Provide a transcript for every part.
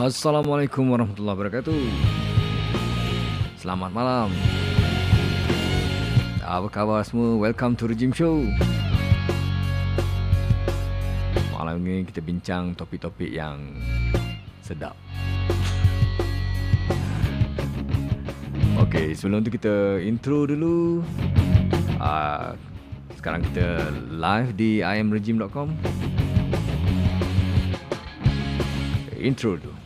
Assalamualaikum warahmatullahi wabarakatuh. Selamat malam. Apa khabar semua? Welcome to Rejim Show. Malam ini kita bincang topik-topik yang sedap. Okey, sebelum tu kita intro dulu. Sekarang kita live di iamrejim.com. Intro dulu.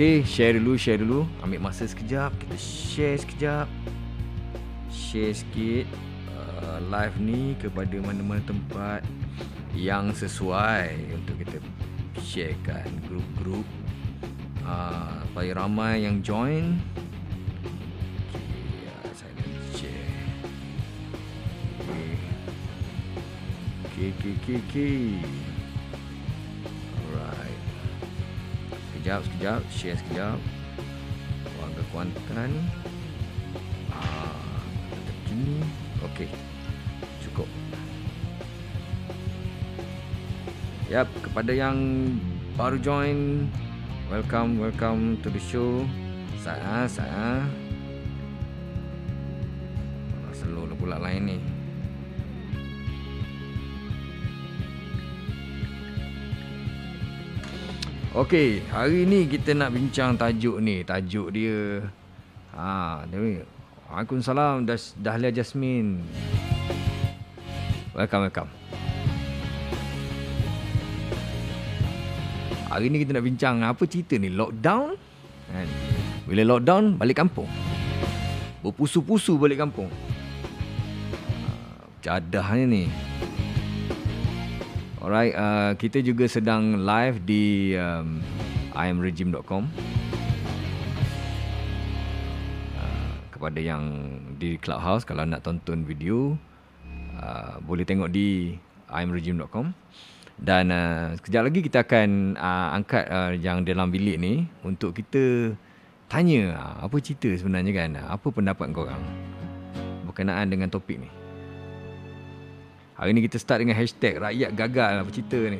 Okay, share dulu. Ambil masa sekejap. Kita share sekejap. Share sikit live ni kepada mana-mana tempat yang sesuai untuk kita sharekan grup-grup supaya ramai yang join. Okay, saya nak share. Okay. Sekejap, share sekejap. Orang kekuantan terkini. Okey, cukup. Yap, kepada yang baru join, welcome to the show. Saya selalu pula lain ni. Okey, hari ni kita nak bincang tajuk ni. Tajuk dia Waalaikumsalam Dahlia Jasmine. Welcome. Hari ni kita nak bincang apa cerita ni? Lockdown. Bila lockdown balik kampung. Berpusu-pusu balik kampung. Cadahnya ni. Alright, kita juga sedang live di iamrejim.com. Kepada yang di Clubhouse, kalau nak tonton video, boleh tengok di iamrejim.com. Dan sekejap lagi kita akan angkat yang dalam bilik ni untuk kita tanya apa cerita sebenarnya kan. Apa pendapat korang berkenaan dengan topik ni? Hari ni kita start dengan hashtag rakyat gagal lah bercerita ni.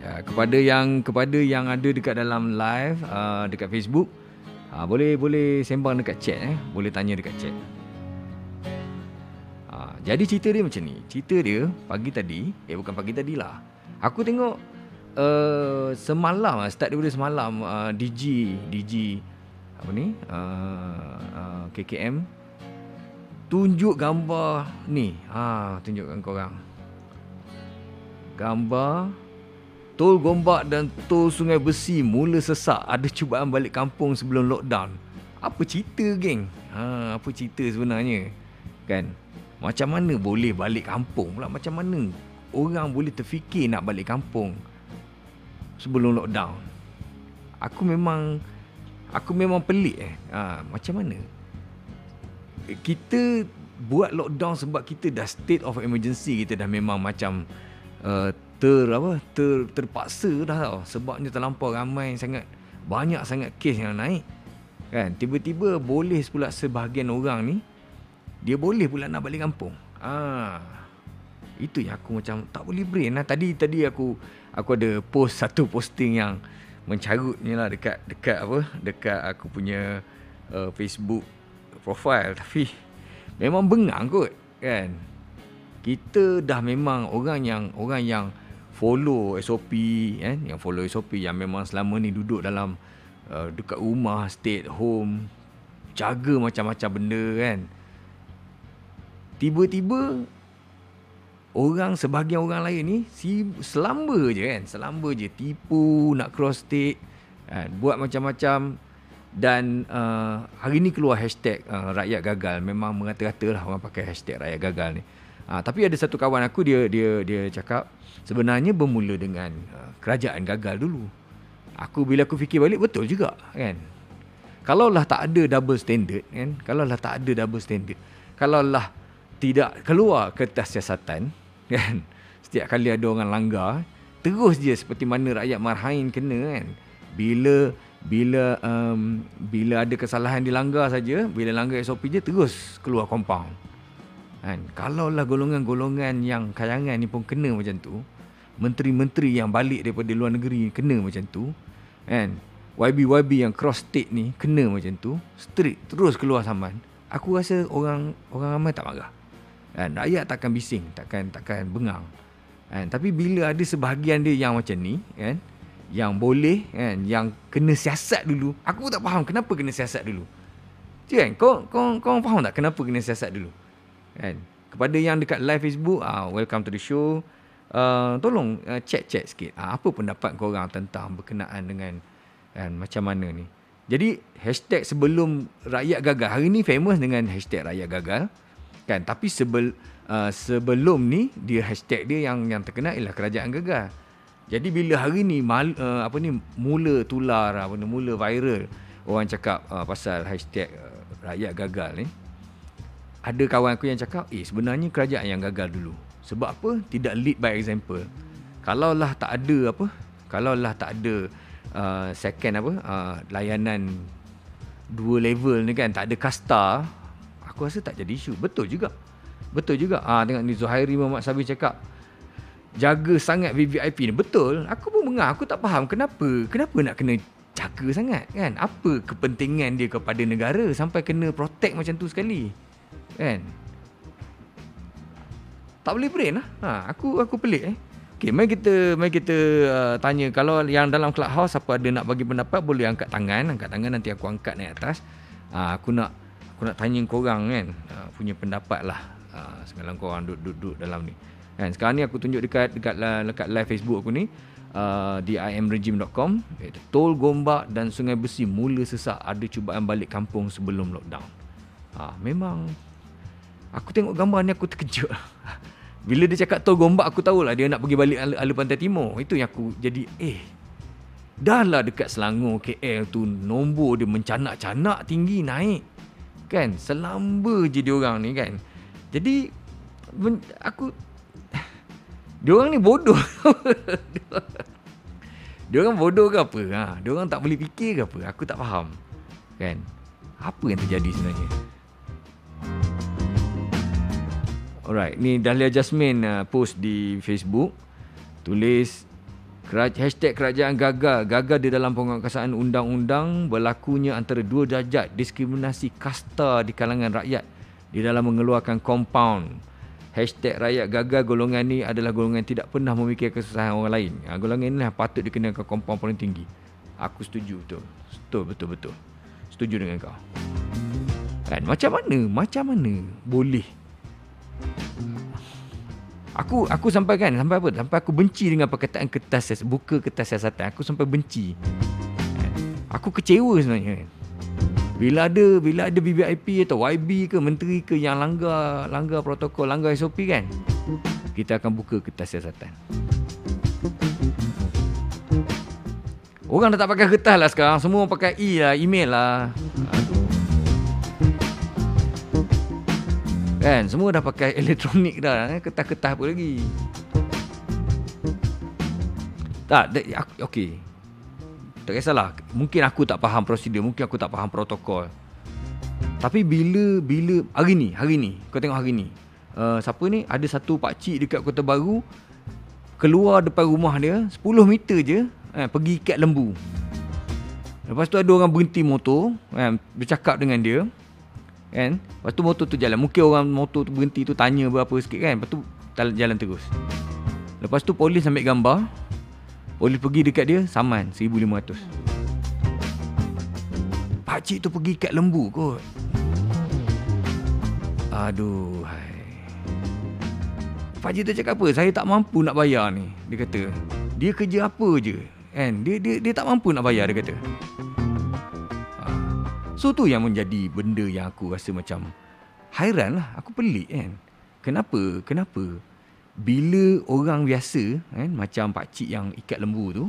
Ya, kepada yang ada dekat dalam live dekat Facebook, boleh sembang dekat chat boleh tanya dekat chat. Jadi cerita dia macam ni. Cerita dia bukan pagi tadi lah. Aku tengok semalam, start daripada semalam DG apa ni? KKM tunjuk gambar ni. Tunjukkan korang. Gambar Tol Gombak dan Tol Sungai Besi mula sesak. Ada cubaan balik kampung sebelum lockdown. Apa cerita, geng? Apa cerita sebenarnya? Kan? Macam mana boleh balik kampung pula? Macam mana orang boleh terfikir nak balik kampung sebelum lockdown? Aku memang pelik macam mana? Kita buat lockdown sebab kita dah state of emergency. Kita dah memang macam terpaksa dah tau. Sebabnya terlampau ramai sangat. Banyak sangat kes yang naik kan. Tiba-tiba boleh pula sebahagian orang ni, dia boleh pula nak balik kampung. Itu yang aku macam tak boleh brain lah. Tadi aku ada post satu posting yang mencarutnya lah dekat aku punya Facebook profile. Tapi memang bengang kot kan. Kita dah memang orang yang follow SOP kan, yang follow SOP yang memang selama ni duduk dalam dekat rumah, stay at home, jaga macam-macam benda kan. Tiba-tiba sebahagian orang lain ni selamba je tipu nak cross state kan, buat macam-macam. Dan hari ni keluar hashtag rakyat gagal. Memang merata-rata lah orang pakai hashtag rakyat gagal ni. Tapi ada satu kawan aku, dia cakap sebenarnya bermula dengan kerajaan gagal dulu. Bila aku fikir balik, betul juga kan. Kalaulah tak ada double standard, kalaulah tidak keluar kertas siasatan kan, setiap kali ada orang langgar terus je seperti mana rakyat marhain kena kan. Bila bila ada kesalahan dilanggar saja, bila langgar SOP je terus keluar compound. Kan? Kalaulah golongan-golongan yang kayangan ni pun kena macam tu, menteri-menteri yang balik daripada luar negeri kena macam tu, kan? YB-YB yang cross state ni kena macam tu, straight terus keluar saman. Aku rasa orang ramai tak marah. Kan? Rakyat takkan bising, takkan bengang. Kan? Tapi bila ada sebahagian dia yang macam ni, kan? Yang boleh kan, yang kena siasat dulu. Aku pun tak faham kenapa kena siasat dulu. Kan? Kau faham tak kenapa kena siasat dulu? Kan? Kepada yang dekat live Facebook, welcome to the show. Tolong chat sikit. Apa pendapat korang tentang berkenaan dengan macam mana ni? Jadi hashtag sebelum rakyat gagal. Hari ni famous dengan hashtag rakyat gagal. Kan? Tapi sebelum ni dia hashtag dia yang terkenal ialah kerajaan gagal. Jadi bila hari ni mula tular, mula viral orang cakap pasal hashtag rakyat gagal ni, ada kawan aku yang cakap, sebenarnya kerajaan yang gagal dulu. Sebab apa? Tidak lead by example. Kalaulah tak ada layanan dua level ni kan, tak ada kasta, aku rasa tak jadi isu. Betul juga. Tengok ni Zuhairi Muhammad Sabi cakap, jaga sangat VVIP ni. Betul. Aku pun mengaku, aku tak faham kenapa nak kena jaga sangat kan. Apa kepentingan dia kepada negara sampai kena protect macam tu sekali kan? Tak boleh brain lah. Aku pelik. Okey, mari kita tanya. Kalau yang dalam Clubhouse siapa ada nak bagi pendapat, boleh angkat tangan, nanti aku angkat naik atas. Aku nak tanya korang kan, punya pendapat lah. Sekarang korang duduk dalam ni. Kan, sekarang ni aku tunjuk dekat live Facebook aku ni, di iamrejim.com, tol Gombak dan Sungai Besi mula sesak, ada cubaan balik kampung sebelum lockdown. Memang aku tengok gambar ni aku terkejut. Bila dia cakap tol Gombak, aku tahulah dia nak pergi balik ala Pantai Timur. Itu yang aku jadi dah lah dekat Selangor KL tu nombor dia mencanak-canak tinggi naik. Kan, selamba je dia orang ni kan. Jadi aku, diorang ni bodoh. Diorang bodoh ke apa? Diorang tak boleh fikir ke apa? Aku tak faham. Kan? Apa yang terjadi sebenarnya? Alright, ni Dahlia Jasmine post di Facebook. Tulis #kerajaan gagal. Gagal di dalam penguatkuasaan undang-undang, berlakunya antara dua darjat diskriminasi kasta di kalangan rakyat di dalam mengeluarkan kompaun. Hashtag rakyat gagal, golongan ni adalah golongan tidak pernah memikirkan kesusahan orang lain. Golongan ini patut dikenakan kompaun paling tinggi. Aku setuju betul. Betul. Setuju dengan kau. Kan, macam mana boleh? Aku sampai aku benci dengan perkataan kertas siasatan. Aku sampai benci. Aku kecewa sebenarnya. Bila ada VVIP atau YB ke menteri ke yang langgar protokol, langgar SOP kan, kita akan buka kertas siasatan. Orang dah tak pakai kertas lah sekarang, semua pakai email lah. Kan, semua dah pakai elektronik dah, kertas-kertas apa lagi. Tak, okey. Tak kisahlah, mungkin aku tak faham prosedur, mungkin aku tak faham protokol. Tapi bila hari ni, kau tengok hari ni, siapa ni, ada satu pakcik dekat Kota Baru, keluar depan rumah dia 10 meter je, pergi ikat lembu. Lepas tu ada orang berhenti motor, bercakap dengan dia kan. Lepas tu motor tu jalan. Mungkin orang motor tu berhenti tu tanya berapa sikit kan, lepas tu jalan terus. Lepas tu polis ambil gambar. Boleh pergi dekat dia, saman RM1,500. Pakcik tu pergi kat lembu kot. Aduh. Pakcik tu cakap apa? Saya tak mampu nak bayar ni, dia kata. Dia kerja apa je kan? Dia tak mampu nak bayar, dia kata. So tu yang menjadi benda yang aku rasa macam hairan lah. Aku pelik kan. Kenapa? Bila orang biasa kan, macam pakcik yang ikat lembu tu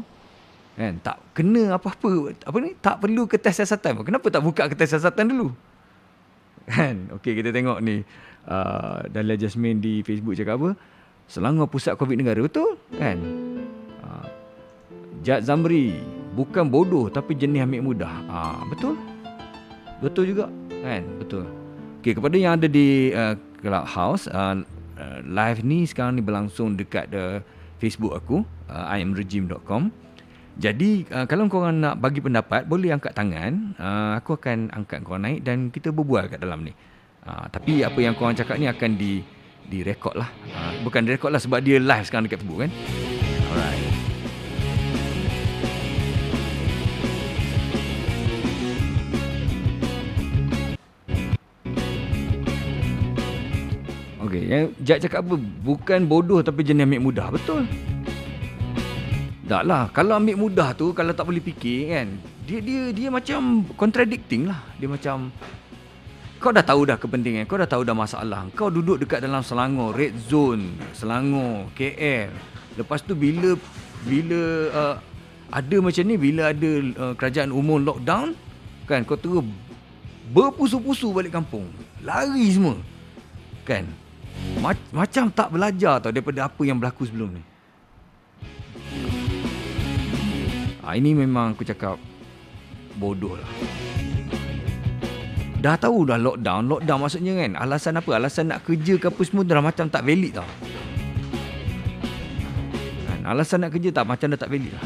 kan, tak kena apa ni, tak perlu kertas siasatan. Kenapa tak buka kertas siasatan dulu kan? Okey, kita tengok ni Dahlia Jasmine di Facebook cakap apa? Selangor pusat COVID negara, betul kan? Jad Zamri, bukan bodoh tapi jenis ambil mudah. Ha, betul? Betul juga kan? Betul. Okey, kepada yang ada di Clubhouse, live ni sekarang ni berlangsung dekat Facebook aku, iamrejim.com. Jadi kalau korang nak bagi pendapat, boleh angkat tangan. Aku akan angkat korang naik dan kita berbual kat dalam ni. Tapi apa yang korang cakap ni akan direkod lah. Bukan direkod lah sebab dia live sekarang dekat Facebook kan. Alright. Okay, yang Jad cakap apa? Bukan bodoh tapi jenis ambil mudah. Betul. Tak lah, kalau ambil mudah tu, kalau tak boleh fikir kan, dia macam contradicting lah. Dia macam, kau dah tahu dah kepentingan, kau dah tahu dah masalah, kau duduk dekat dalam Selangor, red zone Selangor, KL. Lepas tu bila ada macam ni, bila ada kerajaan umum lockdown kan, kau terus berpusu-pusu balik kampung, lari semua kan. Macam tak belajar tau daripada apa yang berlaku sebelum ni. Ini memang aku cakap bodoh lah. Dah tahu dah lockdown maksudnya kan, alasan apa? Alasan nak kerja ke apa semua dah macam tak valid tau kan, alasan nak kerja tak macam dah tak valid lah.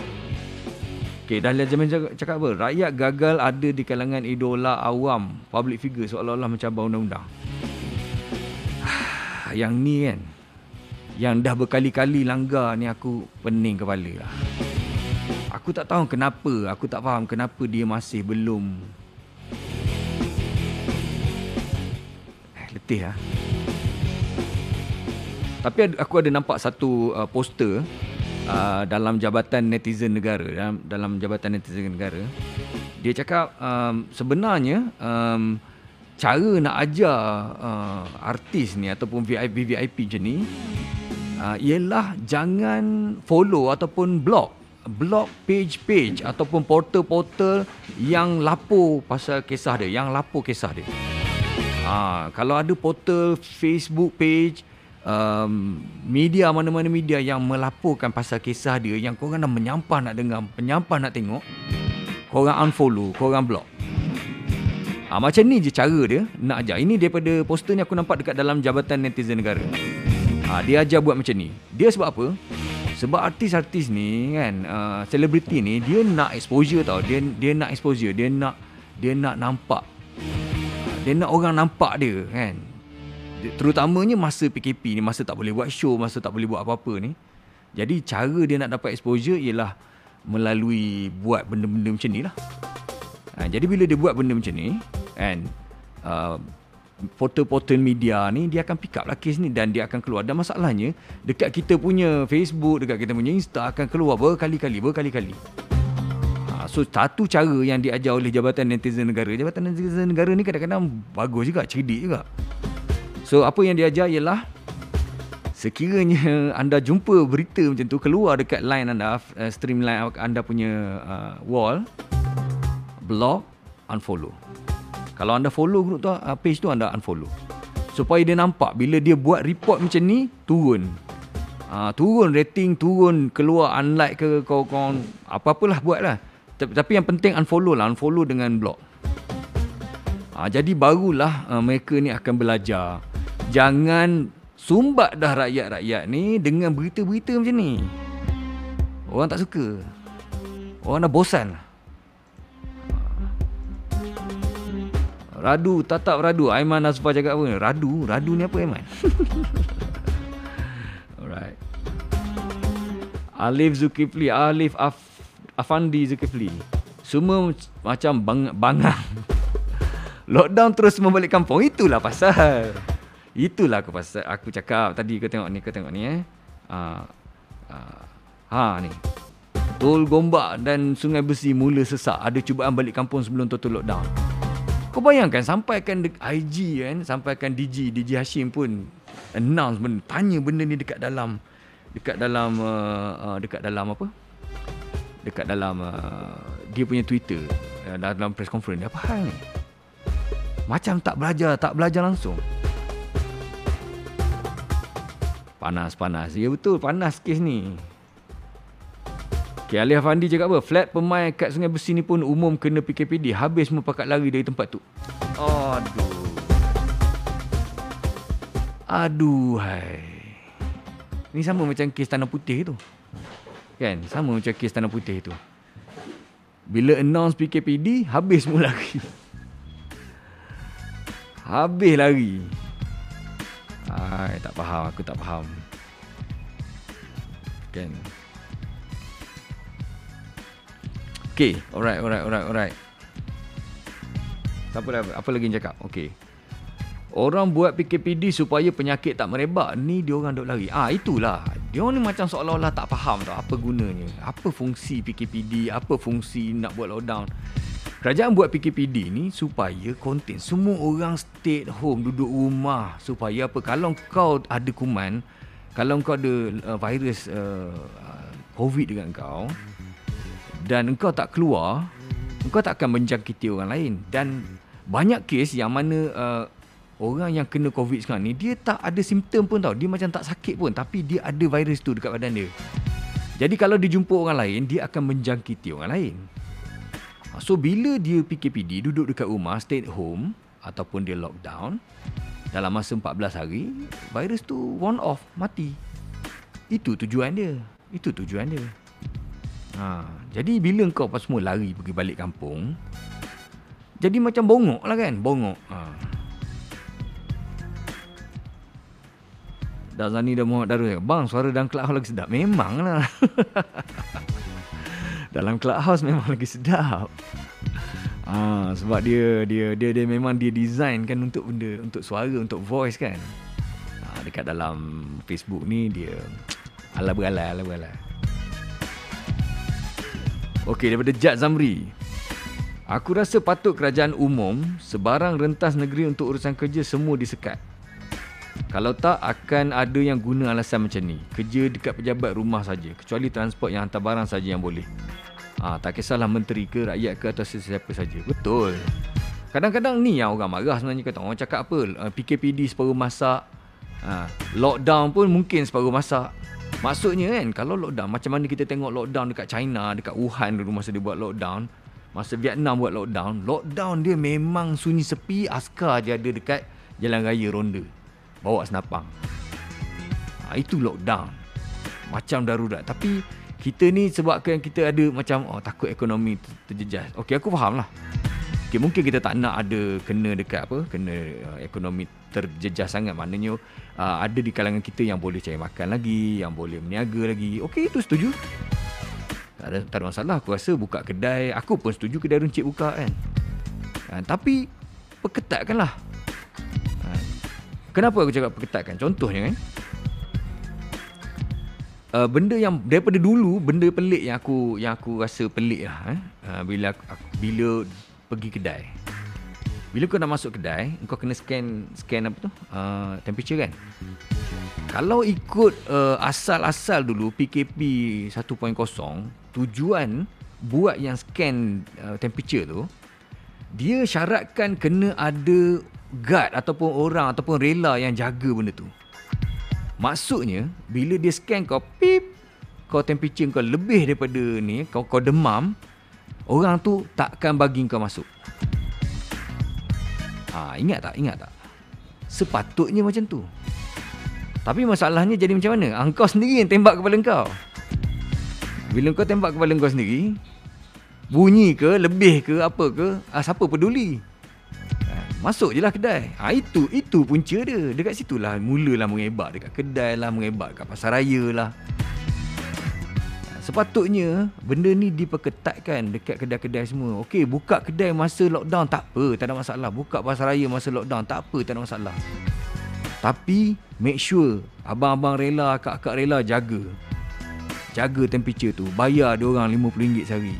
Okay, Dahlia Jasmine cakap apa? Rakyat gagal ada di kalangan idola awam, public figure seolah-olah mencabar undang-undang. Yang ni kan, yang dah berkali-kali langgar ni, aku pening kepala lah. Aku tak tahu kenapa, aku tak faham kenapa dia masih belum. Letih lah. Tapi aku ada nampak satu poster dalam Jabatan Netizen Negara. Dalam Jabatan Netizen Negara, dia cakap sebenarnya cara nak ajar artis ni ataupun VIP macam ni ialah jangan follow ataupun blog page-page ataupun portal-portal yang lapor pasal kisah dia, yang lapor kisah dia. Kalau ada portal, Facebook page, media, mana-mana media yang melaporkan pasal kisah dia yang korang dah menyampah nak dengar, menyampah nak tengok, korang unfollow, korang block. Macam ni je cara dia nak ajar. Ini daripada poster ni aku nampak dekat dalam Jabatan Netizen Negara. Dia ajar buat macam ni. Dia sebab apa? Sebab artis-artis ni kan, selebriti ni, dia nak exposure tau. Dia nak exposure, dia nak nampak. Dia nak orang nampak dia kan. Terutamanya masa PKP ni, masa tak boleh buat show, masa tak boleh buat apa-apa ni. Jadi cara dia nak dapat exposure ialah melalui buat benda-benda macam ni lah. Jadi bila dia buat benda macam ni kan, portal-portal media ni, dia akan pick up lah kes ni dan dia akan keluar. Dan masalahnya dekat kita punya Facebook, dekat kita punya Insta akan keluar berkali-kali. So satu cara yang diajar oleh Jabatan Netizen Negara. Jabatan Netizen Negara ni kadang-kadang bagus juga, cerdik juga. So apa yang diajar ialah, sekiranya anda jumpa berita macam tu keluar dekat line anda, stream line anda punya wall, block, unfollow. Kalau anda follow group tu, page tu, anda unfollow. Supaya dia nampak bila dia buat report macam ni, turun. Turun rating, turun keluar unlike ke, kau apa-apalah buat lah. Tapi yang penting unfollow lah. Unfollow dengan block. Jadi barulah mereka ni akan belajar. Jangan sumbat dah rakyat-rakyat ni dengan berita-berita macam ni. Orang tak suka. Orang dah bosan lah. Radu, tatap Radu. Aiman Azwar cakap apa? Radu ni apa Aiman? Alright. Alif Zulkifli, Alif Afandi Zulkifli. Semua macam bangang. Lockdown terus membalik kampung. Itulah pasal. Itulah aku cakap tadi. Kau tengok ni ni. Tol Gombak dan Sungai Besi mula sesak. Ada cubaan balik kampung sebelum total lockdown. Kau bayangkan, sampaikan IG kan, sampaikan DG Hisham pun announce benda, tanya benda ni dekat dalam dia punya Twitter, dalam press conference. Apa hal ni? Macam tak belajar langsung. Panas. Ya betul, panas kes ni. Okey, Alif Afandi cakap apa? Flat Pemai kat Sungai Besi ni pun umum kena PKPD. Habis mempakat lari dari tempat tu. Aduh. Aduhai. Ni sama macam kes Tanah Putih tu. Kan? Sama macam kes Tanah Putih tu. Bila announce PKPD, habis semua lari. Habis lari. Hai, tak faham. Aku tak faham. Kan? Okay, alright. Apa lagi yang cakap? Okay. Orang buat PKPD supaya penyakit tak merebak. Ni dia orang dok lari. Ah, itulah. Dia orang ni macam seolah-olah tak faham tau apa gunanya. Apa fungsi PKPD, apa fungsi nak buat lockdown. Kerajaan buat PKPD ni supaya konten semua orang stay at home, duduk rumah, supaya apa? Kalau kau ada kuman, kalau kau ada virus COVID dengan kau dan engkau tak keluar, engkau tak akan menjangkiti orang lain. Dan banyak kes yang mana orang yang kena COVID sekarang ni, dia tak ada simptom pun tau. Dia macam tak sakit pun. Tapi dia ada virus tu dekat badan dia. Jadi kalau dia jumpa orang lain, dia akan menjangkiti orang lain. So, bila dia PKPD, duduk dekat rumah, stay at home, ataupun dia lockdown, dalam masa 14 hari, virus tu one off, mati. Itu tujuan dia. Itu tujuan dia. Ha, jadi, bila kau pas semua lari pergi balik kampung, jadi macam bongok lah kan? Bongok. Haa. Dazani dan Muhammad Darul, bang, suara dalam Clubhouse lagi sedap. Memanglah. Dalam Clubhouse memang lagi sedap. Ah, sebab dia memang dia design kan untuk benda, untuk suara, untuk voice kan. Ah, dekat dalam Facebook ni dia ala berala, ala berala. Okey, daripada Jad Zamri. Aku rasa patut kerajaan umum sebarang rentas negeri untuk urusan kerja semua disekat. Kalau tak, akan ada yang guna alasan macam ni. Kerja dekat pejabat rumah saja, kecuali transport yang hantar barang saja yang boleh. Ha, tak kisahlah menteri ke, rakyat ke, atau sesiapa saja. Betul. Kadang-kadang ni yang orang marah sebenarnya. Kata orang cakap apa, PKPD separuh masak, lockdown pun mungkin separuh masak. Maksudnya kan, kalau lockdown, macam mana kita tengok lockdown dekat China, dekat Wuhan dulu masa dia buat lockdown, masa Vietnam buat lockdown. Lockdown dia memang sunyi sepi. Askar je ada dekat jalan raya ronda bawa senapang. Ha, itu lockdown. Macam darurat. Tapi kita ni sebabkan kita ada macam takut ekonomi terjejas. Okey, aku faham lah. Okay, mungkin kita tak nak ada kena dekat apa, kena ekonomi terjejas sangat. Maknanya ada di kalangan kita yang boleh cari makan lagi, yang boleh meniaga lagi. Okey, itu setuju. Tak ada masalah. Aku rasa buka kedai. Aku pun setuju kedai runcit buka kan. Tapi perketatkanlah. Kenapa aku cakap perketatkan? Contohnya kan, benda yang daripada dulu, benda pelik yang aku rasa pelik lah, bila pergi kedai. Bila kau nak masuk kedai, kau kena scan apa tu, temperature kan. Kalau ikut asal-asal dulu PKP 1.0, tujuan buat yang scan temperature tu, dia syaratkan kena ada guard ataupun orang ataupun rela yang jaga benda tu. Maksudnya, bila dia scan kau, pip, kau temperature kau lebih daripada ni, kau demam, orang tu takkan bagi kau masuk. Ha, ingat tak? Sepatutnya macam tu. Tapi masalahnya jadi macam mana? Engkau sendiri yang tembak kepala kau. Bila kau tembak kepala kau sendiri, bunyi ke, lebih ke, apa ke, siapa peduli? Masuk je lah kedai. Itu punca dia. Dekat situ lah mulalah mengebak. Dekat kedai lah mengebak. Dekat pasar raya lah. Sepatutnya benda ni diperketatkan dekat kedai-kedai semua. Okey, buka kedai masa lockdown tak apa, tak ada masalah. Buka pasar raya masa lockdown tak apa, tak ada masalah. Tapi make sure abang-abang rela, akak-akak rela jaga temperature tu. Bayar dia orang RM50 sehari.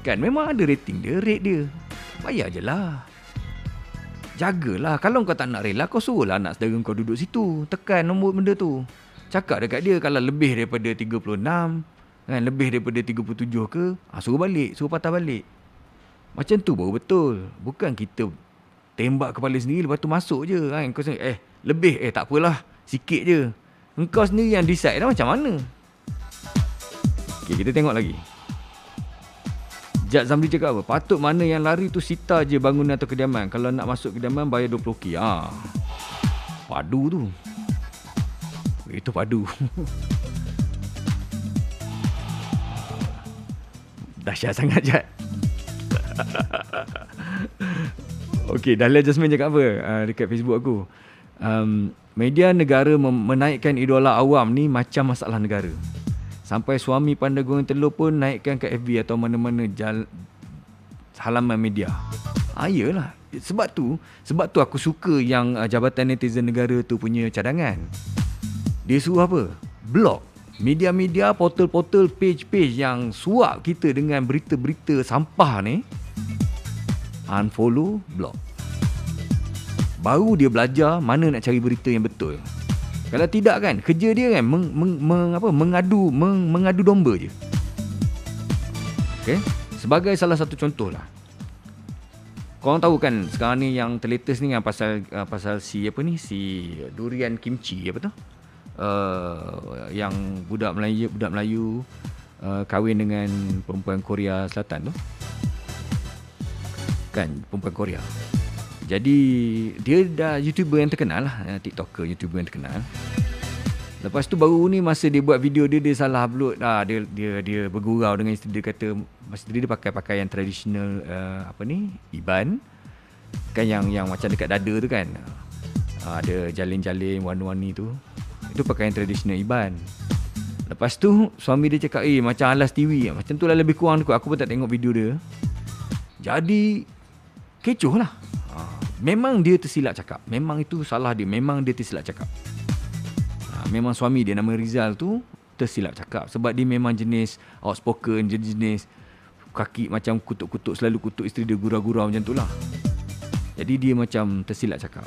Kan memang ada rating dia, rate dia. Bayar je lah. Jagalah. Kalau kau tak nak rela, kau suruhlah anak saudara kau duduk situ. Tekan nombor benda tu. Cakap dekat dia, kalau lebih daripada 36, kan, lebih daripada 37 ke, suruh balik, suruh patah balik. Macam tu baru betul. Bukan kita tembak kepala sendiri, lepas tu masuk je kan. Kau sendiri, lebih, tak apalah, sikit je. Engkau sendiri yang decide dah macam mana. Okey, kita tengok lagi. Jad Zamri cakap apa? Patut mana yang lari tu sita je bangunan atau kediaman. Kalau nak masuk kediaman bayar RM20,000. Ah. Padu tu. Itu padu. Dahsyat sangat, Jad. Okey, Dahlia Jasmine cakap apa dekat Facebook aku? Media negara menaikkan idola awam ni macam masalah negara. Sampai suami panda goreng telur pun naikkan kat FB atau mana-mana halaman media. Ah, yelah. Sebab tu aku suka yang Jabatan Netizen Negara tu punya cadangan. Dia suruh apa? Blok media-media, portal-portal, page-page yang suap kita dengan berita-berita sampah ni. Unfollow, blok. Baru dia belajar mana nak cari berita yang betul. Kalau tidak kan, kerja dia kan mengadu domba je. Okey, sebagai salah satu contohlah. Korang tahu kan sekarang ni yang terlatest ni kan pasal si apa ni, si durian kimchi apa tu? Yang budak Melayu kahwin dengan perempuan Korea Selatan tu. Kan, perempuan Korea. Jadi dia dah YouTuber yang terkenal lah, TikToker, YouTuber yang terkenal. Lepas tu baru ni masa dia buat video dia salah upload. Dia bergurau dengan isteri dia, kata masa dia pakai pakaian tradisional Iban. Kan yang macam dekat dada tu kan, ada jalin-jalin warna-warni tu. Itu pakaian tradisional Iban. Lepas tu suami dia cakap, macam alas TV. Macam tu lah lebih kurang tu. Aku pun tak tengok video dia. Jadi kecoh lah. Memang dia tersilap cakap. Memang itu salah dia. Memang dia tersilap cakap. Memang suami dia, nama Rizal tu, tersilap cakap. Sebab dia memang jenis outspoken, jenis kaki macam kutuk-kutuk, selalu kutuk isteri dia, gurau-gurau macam tu lah. Jadi dia macam tersilap cakap.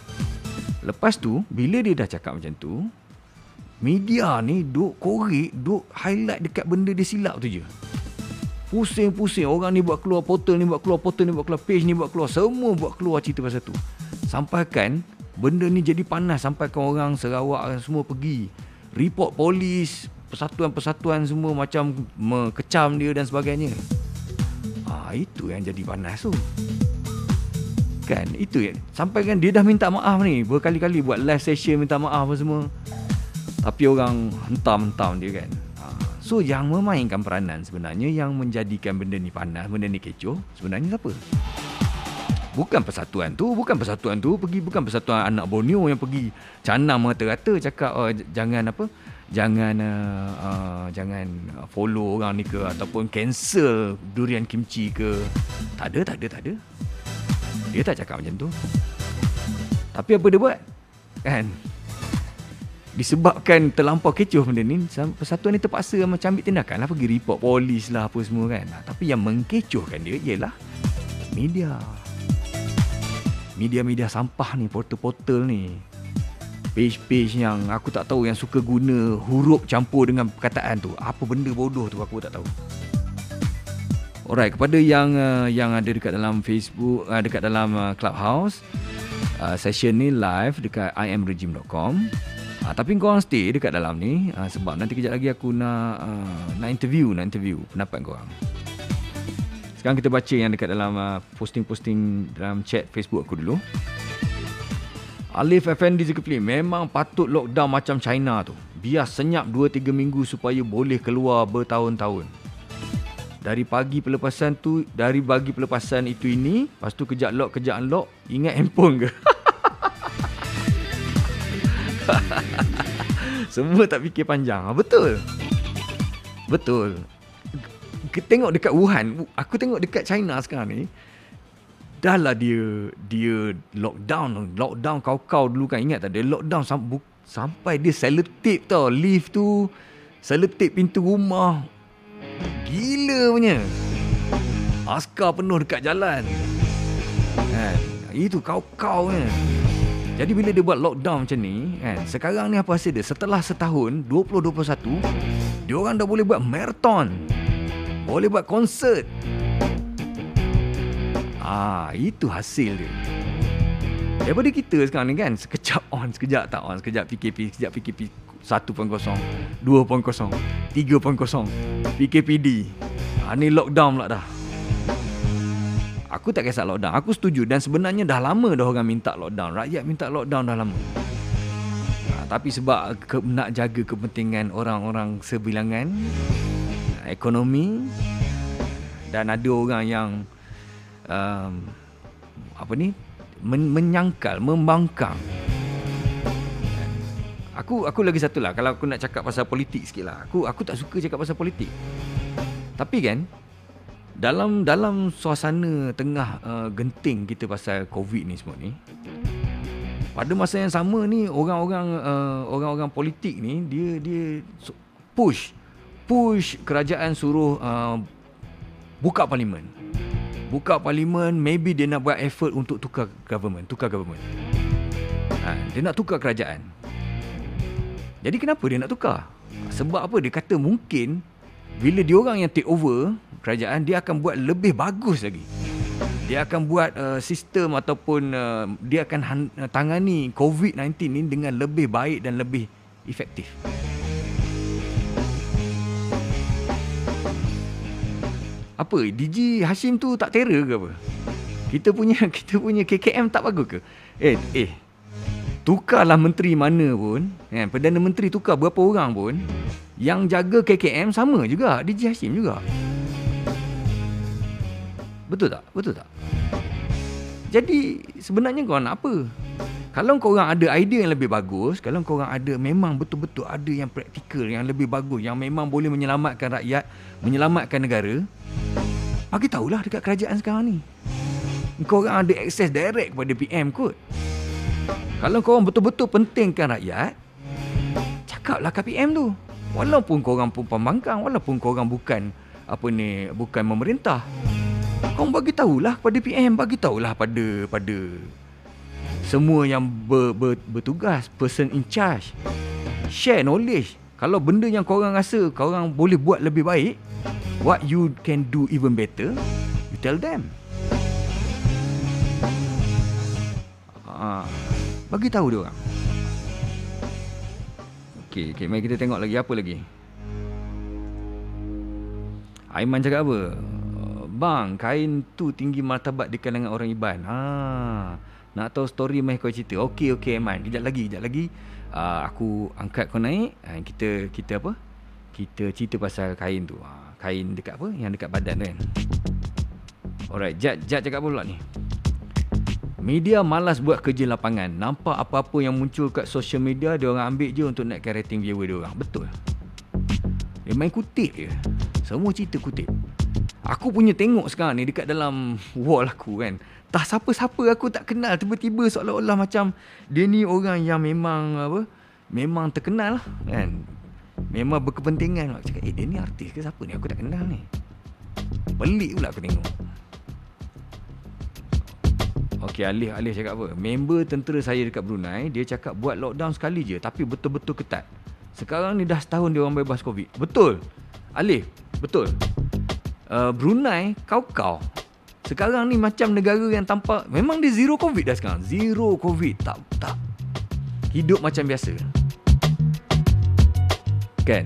Lepas tu bila dia dah cakap macam tu, media ni duk korek, duk highlight dekat benda dia silap tu je. Pusing-pusing, orang ni buat keluar portal, ni buat keluar portal, ni buat keluar page, ni buat keluar, semua buat keluar cerita pasal tu. Sampai kan benda ni jadi panas, sampai kan orang Sarawak semua pergi report polis, persatuan-persatuan semua macam mengecam dia dan sebagainya. Itu yang jadi panas tu. Kan, itu yang sampai kan dia dah minta maaf ni berkali-kali, buat live session minta maaf apa semua. Tapi orang hentam-hentam dia kan. So yang memainkan peranan sebenarnya, yang menjadikan benda ni panas, benda ni kecoh, sebenarnya siapa? Bukan persatuan anak Borneo yang pergi canang merata-rata cakap jangan follow orang ni ke, ataupun cancel durian kimchi ke. Tak ada. Dia tak cakap macam tu. Tapi apa dia buat? Kan? Disebabkan terlampau kecoh benda ni, persatuan ni terpaksa macam ambil tindakan lah, pergi report polis lah apa semua kan. Tapi yang mengkecohkan dia ialah media. Media-media sampah ni, portal-portal ni, page-page yang aku tak tahu, yang suka guna huruf campur dengan perkataan tu. Apa benda bodoh tu aku tak tahu. Alright, kepada yang ada dekat dalam Facebook, dekat dalam Clubhouse, session ni live dekat iamrejim.com. Tapi korang stay dekat dalam ni, sebab nanti kejap lagi aku nak interview pendapat korang. Sekarang kita baca yang dekat dalam posting-posting dalam chat Facebook aku dulu. Alif Afandi Zulkifli, memang patut lockdown macam China tu. Biar senyap 2-3 minggu supaya boleh keluar bertahun-tahun. Dari pagi pelepasan itu ini, lepas tu kejap lock, kejap unlock, ingat handphone ke? Semua tak fikir panjang. Betul. Tengok dekat Wuhan, aku tengok dekat China sekarang ni, dah lah dia lockdown kau dulu kan, ingat tak, dia lockdown sampai dia selotip tau lift tu, selotip pintu rumah, gila punya, askar penuh dekat jalan kan, itu kau punya. Jadi bila dia buat lockdown macam ni kan, sekarang ni apa hasil dia? Setelah setahun 2021, dia orang dah boleh buat marathon, boleh buat konsert. Itu hasil dia. Daripada kita sekarang ni kan, sekejap on, sekejap tak on, sekejap fikir, 1.0, 2.0, 3.0, PKPD. Ni lockdown pula dah. Aku tak kisah lockdown, aku setuju. Dan sebenarnya dah lama dah orang minta lockdown. Rakyat minta lockdown dah lama. Tapi sebab nak jaga kepentingan orang-orang sebilangan, ekonomi, dan ada orang yang menyangkal, membangkang. Aku lagi satu lah, kalau aku nak cakap pasal politik sikit lah, aku tak suka cakap pasal politik. Tapi kan, dalam suasana tengah genting kita pasal COVID ni semua ni, pada masa yang sama ni orang-orang politik ni dia push kerajaan suruh buka parlimen. Buka parlimen, maybe dia nak buat effort untuk tukar government. Dia nak tukar kerajaan. Jadi kenapa dia nak tukar? Sebab apa? Dia kata mungkin bila diorang yang take over kerajaan, dia akan buat lebih bagus lagi. Dia akan buat sistem ataupun dia akan tangani COVID-19 ni dengan lebih baik dan lebih efektif. Apa? DG Hashim tu tak terror ke apa? Kita punya KKM tak bagus ke? Tukarlah menteri mana pun, Perdana Menteri tukar berapa orang pun, yang jaga KKM sama juga, DG Hashim juga. Betul tak? Jadi sebenarnya korang nak apa? Kalau korang ada idea yang lebih bagus, kalau korang ada memang betul-betul ada yang praktikal, yang lebih bagus, yang memang boleh menyelamatkan rakyat, menyelamatkan negara, bagi tahulah dekat kerajaan sekarang ni. Korang ada akses direct kepada PM kot. Kalau korang betul-betul pentingkan rakyat, cakaplah kat PM tu. Walaupun korang pun pembangkang, walaupun korang bukan pemerintah, korang bagi tahulah kepada PM, bagi tahulah pada semua yang bertugas, person in charge. Share knowledge. Kalau benda yang korang rasa korang boleh buat lebih baik, what you can do even better, you tell them. Bagi tahu dia orang. Okey, mari kita tengok lagi apa lagi. Aiman cakap apa? Bang, kain tu tinggi martabat di kalangan orang Iban. Nak tahu story mai kau cerita. Okey Aiman, kejap lagi. Aku angkat kau naik. Kita apa? Kita cerita pasal kain tu. Kain dekat apa? Yang dekat badan kan. Alright, Jad cakap apa pula ni? Media malas buat kerja lapangan. Nampak apa-apa yang muncul kat social media, diorang ambil je untuk naikkan rating viewer diorang. Betul. Dia main kutip je. Semua cerita kutip. Aku punya tengok sekarang ni dekat dalam wall aku kan. Tak siapa-siapa aku tak kenal. Tiba-tiba seolah-olah macam dia ni orang yang memang terkenal lah kan. Memang berkepentingan. Aku cakap, dia ni artis ke siapa ni? Aku tak kenal ni. Pelik pula aku tengok. Okey, Alif cakap apa? Member tentera saya dekat Brunei, dia cakap buat lockdown sekali je, tapi betul-betul ketat. Sekarang ni dah setahun dia orang bebas COVID. Betul. Alif, betul. Brunei, kau. Sekarang ni macam negara yang tampak, memang dia zero COVID dah sekarang. Zero COVID. Tak. Hidup macam biasa. Kan?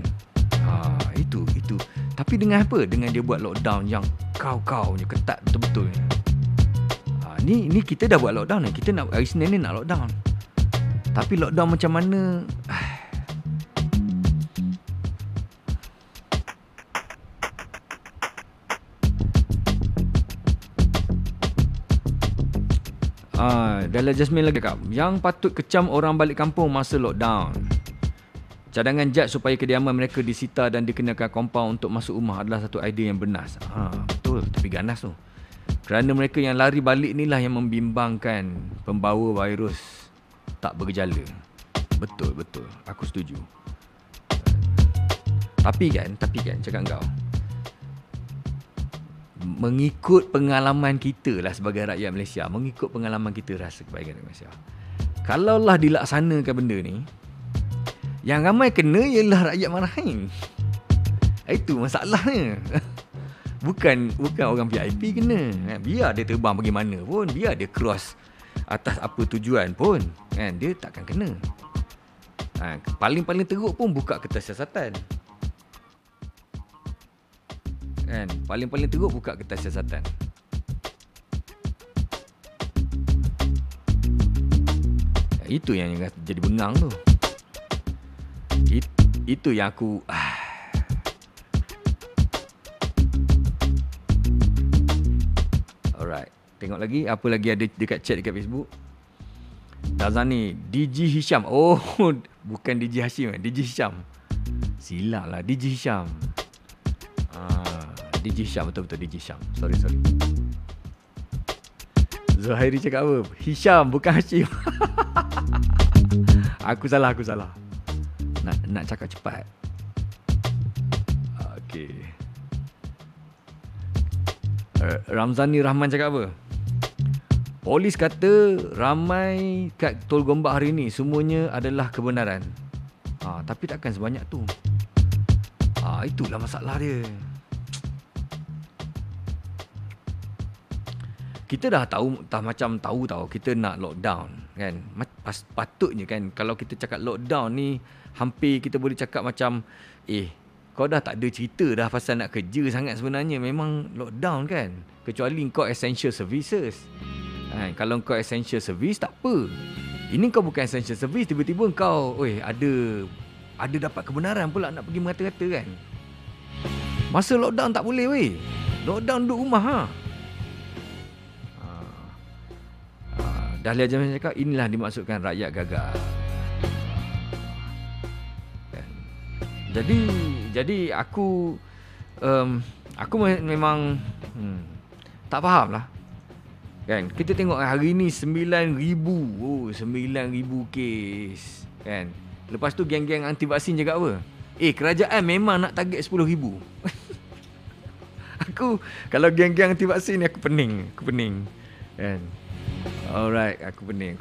Itu. Tapi dengan apa? Dengan dia buat lockdown yang kau je, ketat betul-betul ni. Ni kita dah buat lockdown ni. Kita nak hari Senin ni nak lockdown. Tapi lockdown macam mana? Dahlia Jasmine lagi cakap, yang patut kecam orang balik kampung masa lockdown. Cadangan Jad supaya kediaman mereka disita dan dikenakan kompaun untuk masuk rumah adalah satu idea yang bernas. Betul, tapi ganas tu. Kerana mereka yang lari balik inilah yang membimbangkan pembawa virus tak bergejala. Betul. Aku setuju. Tapi kan cakap kau, mengikut pengalaman kita lah sebagai rakyat Malaysia, mengikut pengalaman kita rasa kebaikan Malaysia. Kalaulah dilaksanakan benda ni, yang ramai kena ialah rakyat marahin. Itu masalahnya. Bukan orang VIP kena. Biar dia terbang pergi mana pun, biar dia cross atas apa tujuan pun, dia takkan kena. Paling-paling teruk pun buka kertas siasatan. Kan? Paling-paling teruk buka kertas siasatan. Itu yang jadi bengang tu. Itu yang aku Alright. Tengok lagi apa lagi ada dekat chat dekat Facebook. Razani, DG Hisham. Oh, bukan DG Hashim, DG Hisham. Silap lah, DG Hisham. DG Hisham, betul-betul DG Hisham. Sorry. Zuhairi cakap apa? Hisham, bukan Hashim. Aku salah. Nak cakap cepat. Okay. Ramzani Rahman cakap apa? Polis kata ramai kat Tol Gombak hari ni semuanya adalah kebenaran. Tapi takkan sebanyak tu. Itulah masalah dia. Kita dah tahu, tahu kita nak lockdown kan. Patutnya kan, kalau kita cakap lockdown ni hampir kita boleh cakap macam kau dah tak ada cerita dah pasal nak kerja sangat sebenarnya. Memang lockdown kan, kecuali kau essential services. Kalau kau essential service tak apa. Ini kau bukan essential service, tiba-tiba kau ada dapat kebenaran pula nak pergi merata-rata kan. Masa lockdown tak boleh weh. Lockdown duduk rumah Dahlia Jasmine cakap inilah dimaksudkan rakyat gagal. Jadi aku memang tak faham lah. Kan kita tengok hari ni 9,000 kes kan. Lepas tu geng-geng anti vaksin cakap apa? Kerajaan memang nak target 10,000. Aku kalau geng-geng anti vaksin ni aku pening kan. Alright, aku pening.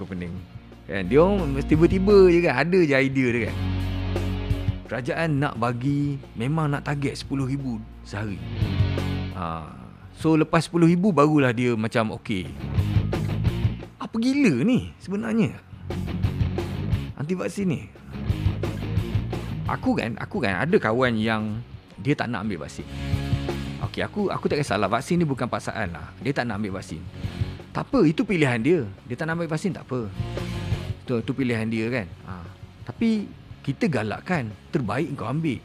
Kan, dia orang tiba-tiba je kan, ada je idea dia kan. Kerajaan nak bagi, memang nak target 10,000 sehari. So lepas 10,000 barulah dia macam okey. Apa gila ni sebenarnya? Anti vaksin ni. Aku kan ada kawan yang dia tak nak ambil vaksin. Okey, aku tak kisahlah, vaksin ni bukan paksaan lah. Dia tak nak ambil vaksin. Tak apa, itu pilihan dia. Dia tak nak ambil vaksin, tak apa. Itu pilihan dia kan. Tapi kita galakkan, terbaik kau ambil.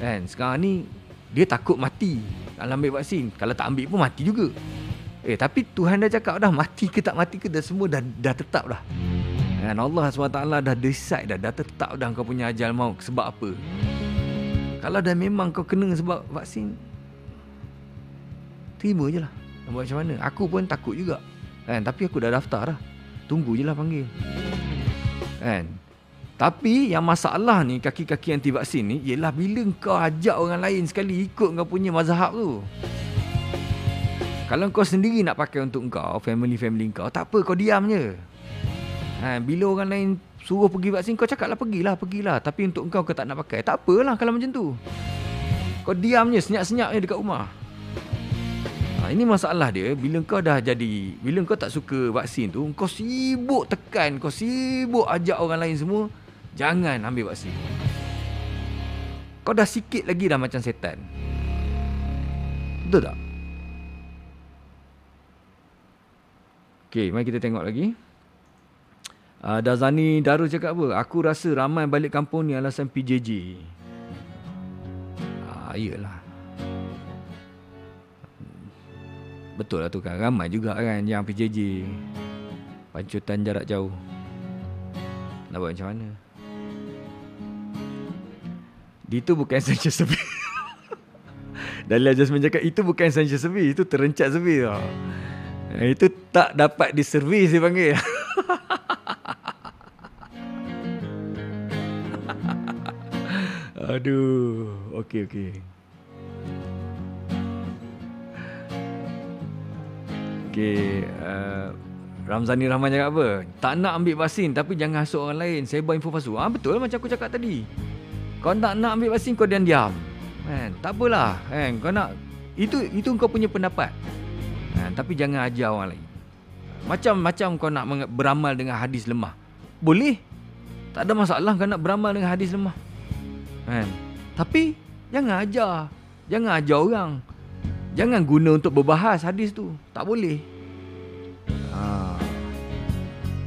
Kan? Sekarang ni dia takut mati kalau ambil vaksin. Kalau tak ambil pun mati juga. Tapi Tuhan dah cakap dah, mati ke tak mati ke dah semua dah tetap dah. Dan Allah SWT dah decide dah tetap dah kau punya ajal maut sebab apa. Kalau dah memang kau kena sebab vaksin, terima je lah. Buat macam mana? Aku pun takut juga. Kan? Tapi aku dah daftar dah. Tunggu je lah panggil. Kan? Tapi yang masalah ni, kaki-kaki anti vaksin ni, ialah bila kau ajak orang lain sekali ikut kau punya mazhab tu. Kalau kau sendiri nak pakai untuk kau, family kau, tak apa, kau diam je. Bila orang lain suruh pergi vaksin, kau cakap lah pergilah. Tapi untuk kau tak nak pakai, tak apalah kalau macam tu. Kau diam je, senyap-senyap je dekat rumah. Ini masalah dia, bila kau tak suka vaksin tu, kau sibuk tekan, kau sibuk ajak orang lain semua jangan ambil vaksin. Kau dah sikit lagi dah macam setan. Betul tak? Okay, mari kita tengok lagi. Dazani Darul cakap apa? Aku rasa ramai balik kampung ni alasan PJJ. Iyalah. Betul lah tu kan, ramai juga kan yang PJJ, pancutan jarak jauh. Nak buat macam mana? Itu bukan essential service. Dahlia Jasmine cakap itu bukan essential service, itu terencat service tau. Itu tak dapat diservis dia panggil. Aduh, okey. Okay, Ramzani Rahman cakap apa? Tak nak ambil vaksin tapi jangan hasut orang lain, sebar info palsu. Betul lah macam aku cakap tadi. Kau tak nak ambil vaksin, kau diam. Man, tak apalah. Man, kau nak, itu kau punya pendapat. Man, tapi jangan ajar orang lain. Macam kau nak beramal dengan hadis lemah. Boleh. Tak ada masalah kau nak beramal dengan hadis lemah, kan? Tapi jangan ajar. Jangan ajar orang. Jangan guna untuk berbahas hadis tu. Tak boleh.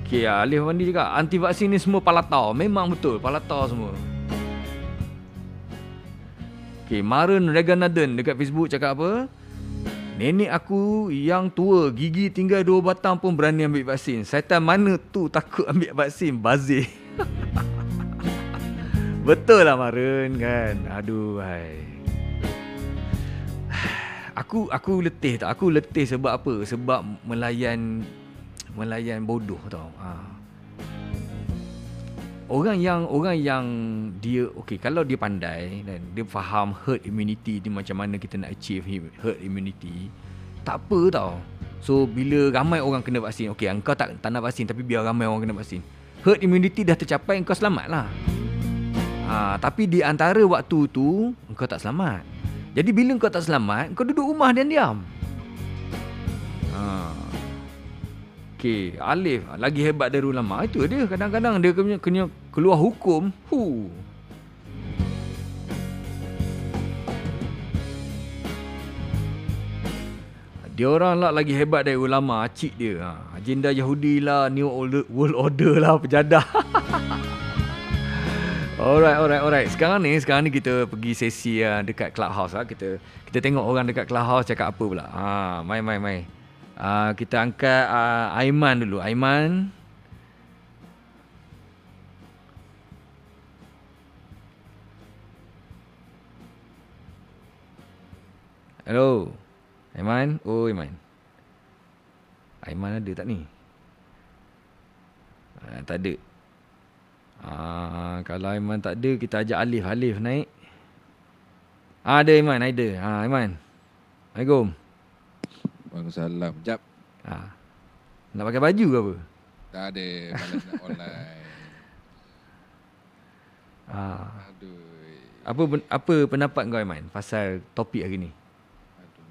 Okay, Alif Afandi cakap anti vaksin ni semua palatau. Memang betul, palatau semua. Okay, Marun Reganaden dekat Facebook cakap apa? Nenek aku yang tua, gigi tinggal 2 batang pun berani ambil vaksin. Syaitan mana tu takut ambil vaksin, bazir. Betul lah Marun kan. Aduh, hai. Aku letih tak? Aku letih sebab apa? Sebab melayan bodoh tau. Orang yang dia okey, kalau dia pandai dan dia faham herd immunity ni, macam mana kita nak achieve herd immunity, tak apa tau. So bila ramai orang kena vaksin, okey engkau tak nak vaksin tapi biar ramai orang kena vaksin, herd immunity dah tercapai, engkau selamatlah. Tapi di antara waktu tu engkau tak selamat. Jadi bila engkau tak selamat, engkau duduk rumah dan diam. Okay, Alif lagi hebat dari ulama. Itu dia, kadang-kadang dia kena keluar hukum. Dia orang lah lagi hebat dari ulama, acik dia. Agenda Yahudi lah, New World Order lah, pejadah. Alright. Sekarang ni kita pergi sesi dekat Clubhouse. Kita tengok orang dekat Clubhouse cakap apa pula. Mai. Kita angkat Aiman dulu. Aiman. Hello. Aiman. Oh, Aiman. Aiman ada tak ni? Tak ada. Kalau Aiman tak ada, kita ajak Alif. Alif naik. Ada Aiman. Ada. Aiman. Assalamualaikum. Waalaikumsalam. Sekejap. Nak pakai baju ke apa? Tak ada. Malas nak online. Aduh. Apa pendapat kau Aiman pasal topik hari ni? Aduh.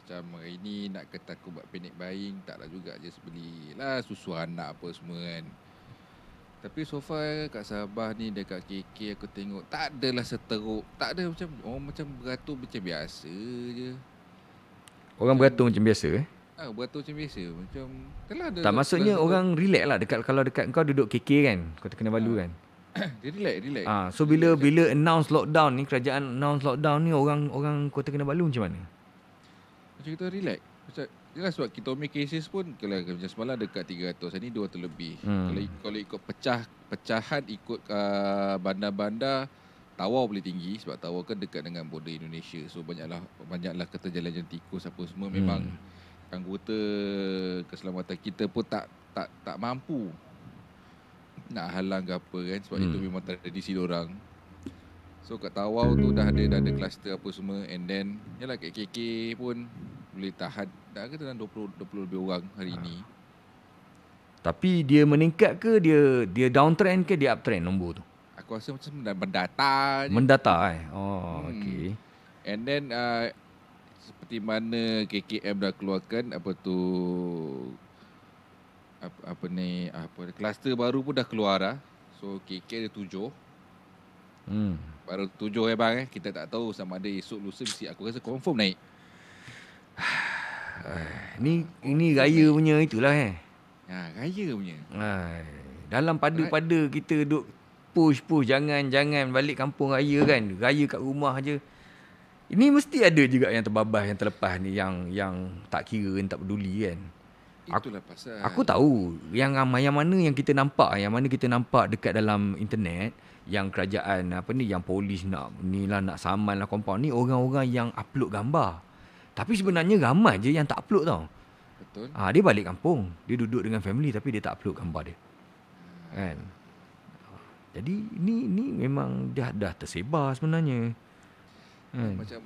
Macam hari ni nak kata aku buat panic buying, taklah juga, just belilah susu anak apa semua kan. Tapi so far kat Sabah ni, dekat KK aku tengok tak adalah seteruk. Tak ada macam orang macam beratur macam biasa je. Orang beratur macam biasa beratur macam biasa. Macam ada. Tak, maksudnya orang relax lah. Kalau dekat kau duduk KK kan, kau terkena balu kan. Dia relax. So bila announce lockdown ni, kerajaan announce lockdown ni, orang kau terkena balu macam mana? Macam kita relax. Macam jelas sebab kita punya cases pun kalau macam semalam dekat 300, hari ni 200 lebih. Kalau ikut pecahan ikut bandar-bandar, Tawau boleh tinggi sebab Tawau kan dekat dengan border Indonesia. So banyaklah kata jalan-jalan tikus apa semua. Memang anggota keselamatan kita pun tak mampu nak halang ke apa kan, sebab itu memang tradisi diorang. So kat Tawau tu dah ada kluster apa semua, and then yalah kat KK pun boleh tahan dah ke dalam 20 lebih orang hari ini. Tapi dia meningkat ke dia downtrend ke dia uptrend nombor tu? Aku rasa macam mendata. Okey. And then seperti mana KKM dah keluarkan kluster baru pun dah keluar dah. So KK ada 7. Baru 7 bang. Kita tak tahu sama ada esok lusa mesti, aku rasa confirm naik. Ini raya punya itulah raya punya. Dalam pada kita duk push jangan balik kampung raya kan, raya kat rumah je. Ini mesti ada juga yang terbabas, yang terlepas ni, yang tak kira, yang tak peduli kan. Itulah pasal aku tahu yang mana yang kita nampak dekat dalam internet, yang kerajaan yang polis nak saman lah compound ni, orang-orang yang upload gambar. Tapi sebenarnya ramai je yang tak upload tau. Betul. Dia balik kampung, dia duduk dengan family tapi dia tak upload gambar dia. Kan? Jadi ni memang dah tersebar sebenarnya. Macam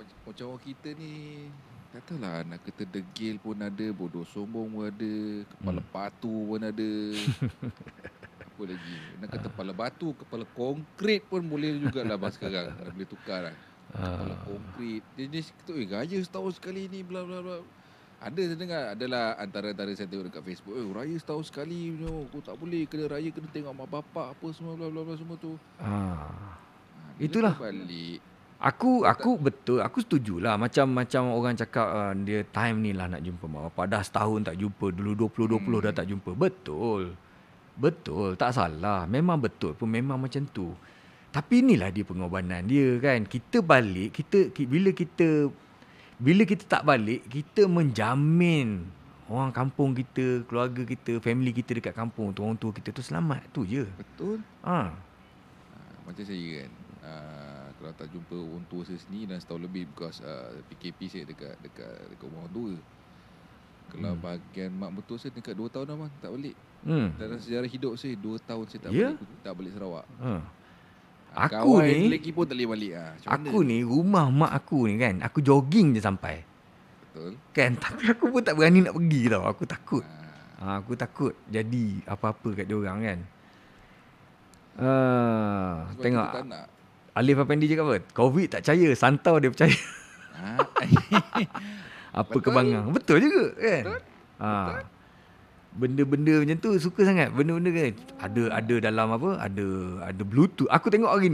orang kita ni, tak tahulah, nak kata degil pun ada, bodoh sombong pun ada, kepala batu pun ada. Apa lagi? Nak kata kepala batu, kepala konkrit pun boleh jugalah bah sekarang. Boleh tukar lah. Kepala konkrit. Dia ni kata, raya setahun sekali ni, bla bla bla. Ada saya dengar, adalah antara-antara saya tengok dekat Facebook, raya setahun sekali, aku tak boleh, kena raya kena tengok mak bapak apa semua, bla bla bla semua tu. Itulah. Aku betul, aku setujulah macam orang cakap dia time ni lah nak jumpa mak bapak. Dah setahun tak jumpa, dulu 2020 dah tak jumpa. Betul, tak salah. Memang betul pun memang macam tu. Tapi inilah dia pengorbanan dia kan. Kita balik, bila kita tak balik, kita menjamin orang kampung kita, keluarga kita, family kita dekat kampung tu, orang tua kita tu selamat tu je. Betul. Macam saya kan. Kalau tak jumpa orang tua saya sendiri dan setahun lebih, because PKP saya dekat rumah orang tua. Kalau bahagian mak mertua saya dekat 2 tahun dah bang, tak balik. Dalam sejarah hidup saya 2 tahun saya tak balik Sarawak. Aku kawan ni lelaki pun tak boleh balik. Aku ni rumah mak aku ni kan, aku jogging je sampai. Betul. Kan, tapi aku pun tak berani nak pergi tau, aku takut. Aku takut jadi apa-apa kat dia orang kan. Tengok Alif Afandi cakap apa? Covid tak percaya, santau dia percaya. Apa kebangang. Betul juga kan? Betul. Benda-benda macam tu suka sangat. Benda-benda kan ada dalam apa? Ada Bluetooth. Aku tengok hari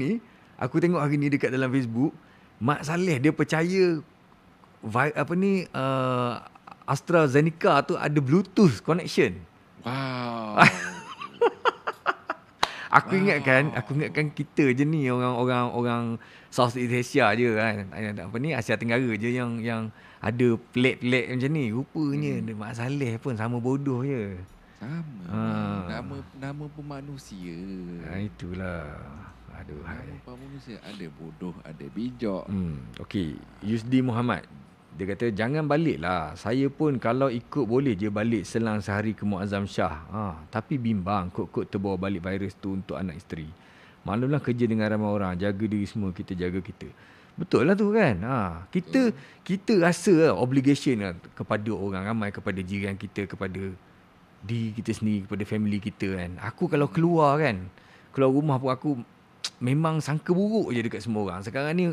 ni dekat dalam Facebook, Mark Saleh dia percaya AstraZeneca tu ada Bluetooth connection. Wow. Aku ingatkan kita je ni orang Southeast Asia je kan. Asia Tenggara je yang ada pelik-pelik macam ni. Rupanya Mak Saleh pun sama bodoh je. Sama. Nama pun manusia. Itulah. Aduh hai. Nama pun manusia, ada bodoh, ada bijak. Okey, Yusdi Muhammad dia kata jangan baliklah. Saya pun kalau ikut boleh je balik selang sehari ke Muazzam Shah. Tapi bimbang kot-kot terbawa balik virus tu untuk anak isteri. Maklumlah kerja dengan ramai orang, jaga diri semua, kita jaga kita. Betul lah tu kan. Kita rasa obligation lah kepada orang ramai, kepada jiran kita, kepada diri kita sendiri, kepada family kita kan. Aku kalau keluar kan, keluar rumah pun aku memang sangka buruk je dekat semua orang. Sekarang ni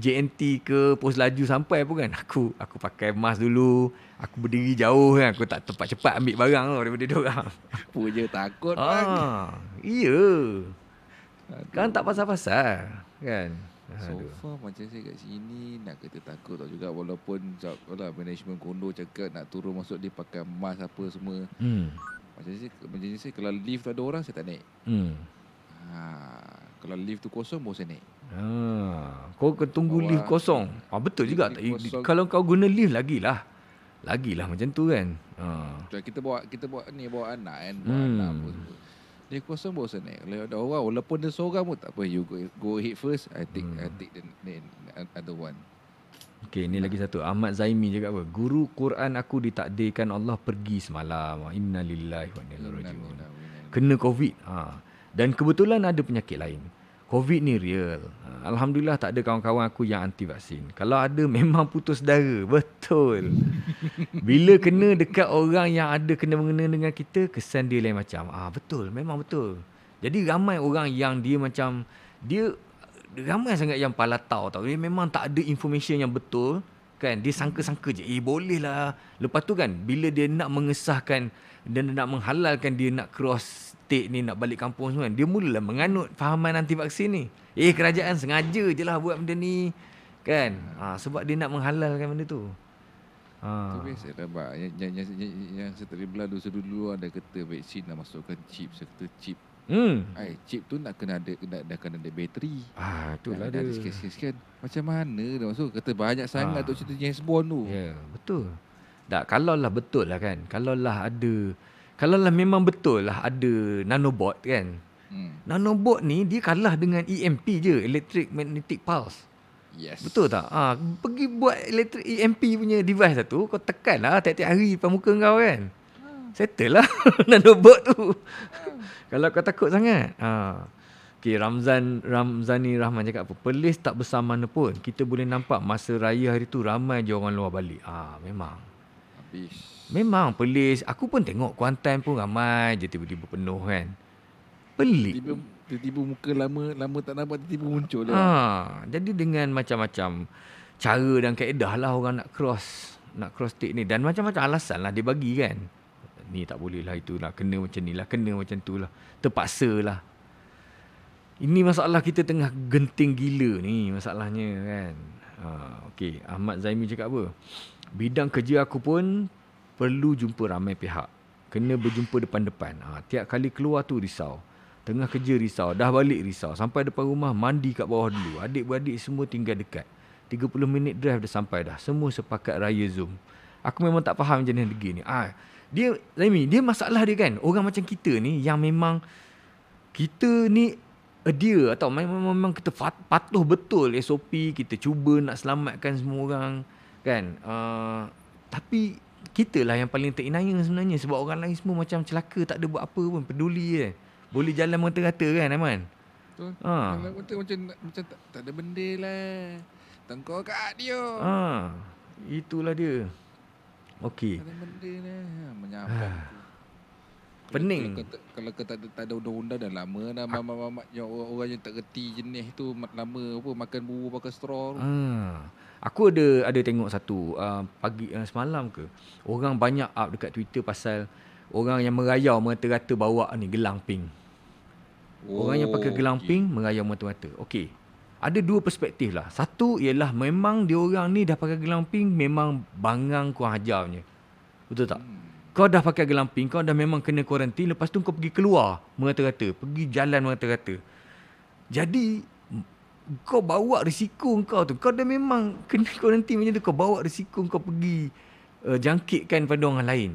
JNT ke pos laju sampai pun kan, aku pakai mask dulu, aku berdiri jauh kan, aku tak tempat cepat ambil barang tau daripada diorang. Apa je takut bang. Ya. Kan tak pasal-pasal kan. So far macam saya kat sini, nak kata takut tak juga, walaupun management kondo cakap nak turun masuk dia pakai mask apa semua. Macam saya kalau lift ada orang saya tak naik. Kalau lift tu kosong, baru saya naik. Kau tunggu lift kosong. Betul juga. Kalau kau guna lift, lagilah macam tu kan. Kita bawa ni, bawa anak kan. Anak pun. Dia kosong, baru saya naik. Kalau ada orang, walaupun dia seorang pun tak apa. You go ahead first. I take the other one. Okay, ni lagi satu. Ahmad Zahimi cakap apa? Guru Quran aku ditakdirkan Allah pergi semalam. Inna lillahi wa inna ilaihi raji'un. Kena Covid. Dan kebetulan ada penyakit lain. Covid ni real. Alhamdulillah tak ada kawan-kawan aku yang anti vaksin. Kalau ada memang putus dara. Betul. Bila kena dekat orang yang ada kena-mengena dengan kita, kesan dia lain macam. Betul, memang betul. Jadi ramai orang yang dia macam, dia ramai sangat yang palatau tau. Dia memang tak ada information yang betul kan. Dia sangka-sangka je. Boleh lah. Lepas tu kan, bila dia nak mengesahkan dan nak menghalalkan, dia nak cross state ni, nak balik kampung semua, dia mulalah menganut fahaman anti vaksin ni. Kerajaan sengaja je lah buat benda ni kan. Sebab dia nak menghalalkan benda tu. Itu biasa lah bang. Yang saya tak boleh belah dulu ada kata vaksin nak masukkan chip. Saya kata chip. Chip tu nak kena ada bateri. Itulah dia. Sikit-sikit macam mana dah masuk. Kata banyak sangat tu cerita James Bond tu. Ya, betul. Tak, kalaulah betul lah kan. Kalaulah memang betul lah ada nanobot kan. Nanobot ni dia kalah dengan EMP je, electric magnetic pulse. Yes. Betul tak? Pergi buat electric EMP punya device lah tu, kau tekan lah tiap-tiap hari depan muka kau kan. Settle lah nanobot tu. Kalau kau takut sangat. Okay, Ramzani Rahman cakap apa? Perlis tak besar mana pun, kita boleh nampak masa raya hari tu ramai je orang luar balik. Memang. Memang Perlis, aku pun tengok Kuantan pun ramai je, tiba-tiba penuh kan. Pelik. Tiba-tiba muka lama tak nampak, tiba-tiba muncul. Jadi dengan macam-macam cara dan kaedah lah orang nak cross take ni. Dan macam-macam alasan lah dia bagi kan. Ni tak boleh lah, itulah, kena macam ni lah, kena macam tu lah, terpaksa lah. Ini masalah kita tengah genting gila ni masalahnya kan. Okey, Ahmad Zahimi cakap apa? Bidang kerja aku pun perlu jumpa ramai pihak. Kena berjumpa depan-depan. Tiap kali keluar tu risau. Tengah kerja risau, dah balik risau. Sampai depan rumah, mandi kat bawah dulu. Adik-beradik semua tinggal dekat. 30 minit drive dah sampai dah. Semua sepakat raya Zoom. Aku memang tak faham jenis negeri ni. Dia, Zahimi, dia masalah dia kan. Orang macam kita ni yang memang kita ni adhere atau memang kita patuh betul SOP. Kita cuba nak selamatkan semua orang kan. Tapi kita lah yang paling terinaya sebenarnya. Sebab orang lain semua macam celaka, tak ada buat apa pun, peduli je. Boleh jalan merata-rata kan, Aiman? Betul. Macam tak ada benda lah. Tengkor kat dia. Itulah dia. Okey. Tak ada benda lah. Menyapa. Pening. Kalau kau tak ada undang-undang dah lama dah. Mamat-mamat yang orang yang tak reti jenis tu lama apa, makan buru pakai straw. Aku ada tengok satu pagi semalam ke. Orang banyak up dekat Twitter pasal orang yang merayau merata-rata bawa ni gelang pink. Orang yang pakai gelang pink merayau merata-rata. Okey. Ada dua perspektif lah. Satu ialah memang dia orang ni dah pakai gelang pink, memang bangang kurang ajar punya. Betul tak? Kau dah pakai gelang pink, kau dah memang kena kuarantin. Lepas tu kau pergi keluar merata-rata, pergi jalan merata-rata. Jadi kau bawa risiko kau tu. Kau dah memang kena kuarantin macam tu. Kau bawa risiko kau pergi jangkitkan pada orang lain.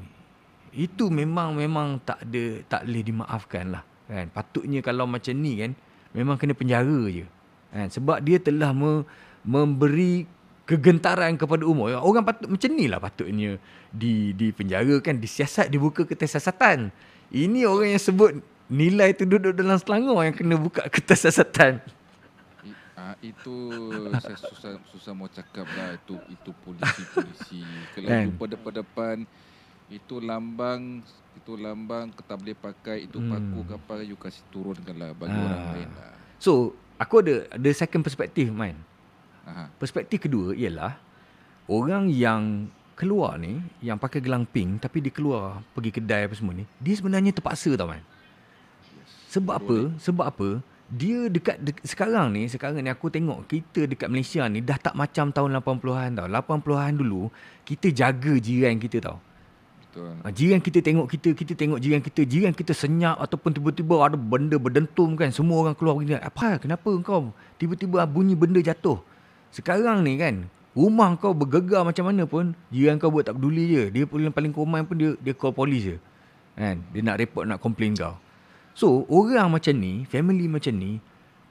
Itu memang tak boleh dimaafkan lah kan. Patutnya kalau macam ni kan, memang kena penjara je kan. Sebab dia telah memberi kegentaran kepada umur. Orang patut macam ni lah patutnya dipenjarakan, disiasat, dibuka kertas siasatan. Ini orang yang sebut nilai tu duduk dalam Selangor yang kena buka kertas siasatan. Itu saya susah mau cakap lah. Itu polisi-polisi kalau jumpa depan-depan. Itu lambang tak boleh pakai. Itu paku kapal, you kasih turunkan lah bagi orang lain lah. So aku ada second perspektif, Man. Perspektif kedua ialah orang yang keluar ni, yang pakai gelang pink tapi dia keluar pergi kedai apa semua ni, dia sebenarnya terpaksa tau, Man. Sebab apa dia dekat sekarang ni aku tengok kita dekat Malaysia ni dah tak macam tahun 80-an tau. 80-an dulu kita jaga jiran kita tau. Jiran kita tengok kita tengok jiran kita senyap ataupun tiba-tiba ada benda berdentum kan, semua orang keluar begini. Apa, kenapa kau tiba-tiba bunyi benda jatuh? Sekarang ni kan, rumah kau bergegar macam mana pun, jiran kau buat tak peduli je. Dia paling komplain pun dia call polis je kan. Dia nak report, nak komplain kau. So orang macam ni, family macam ni,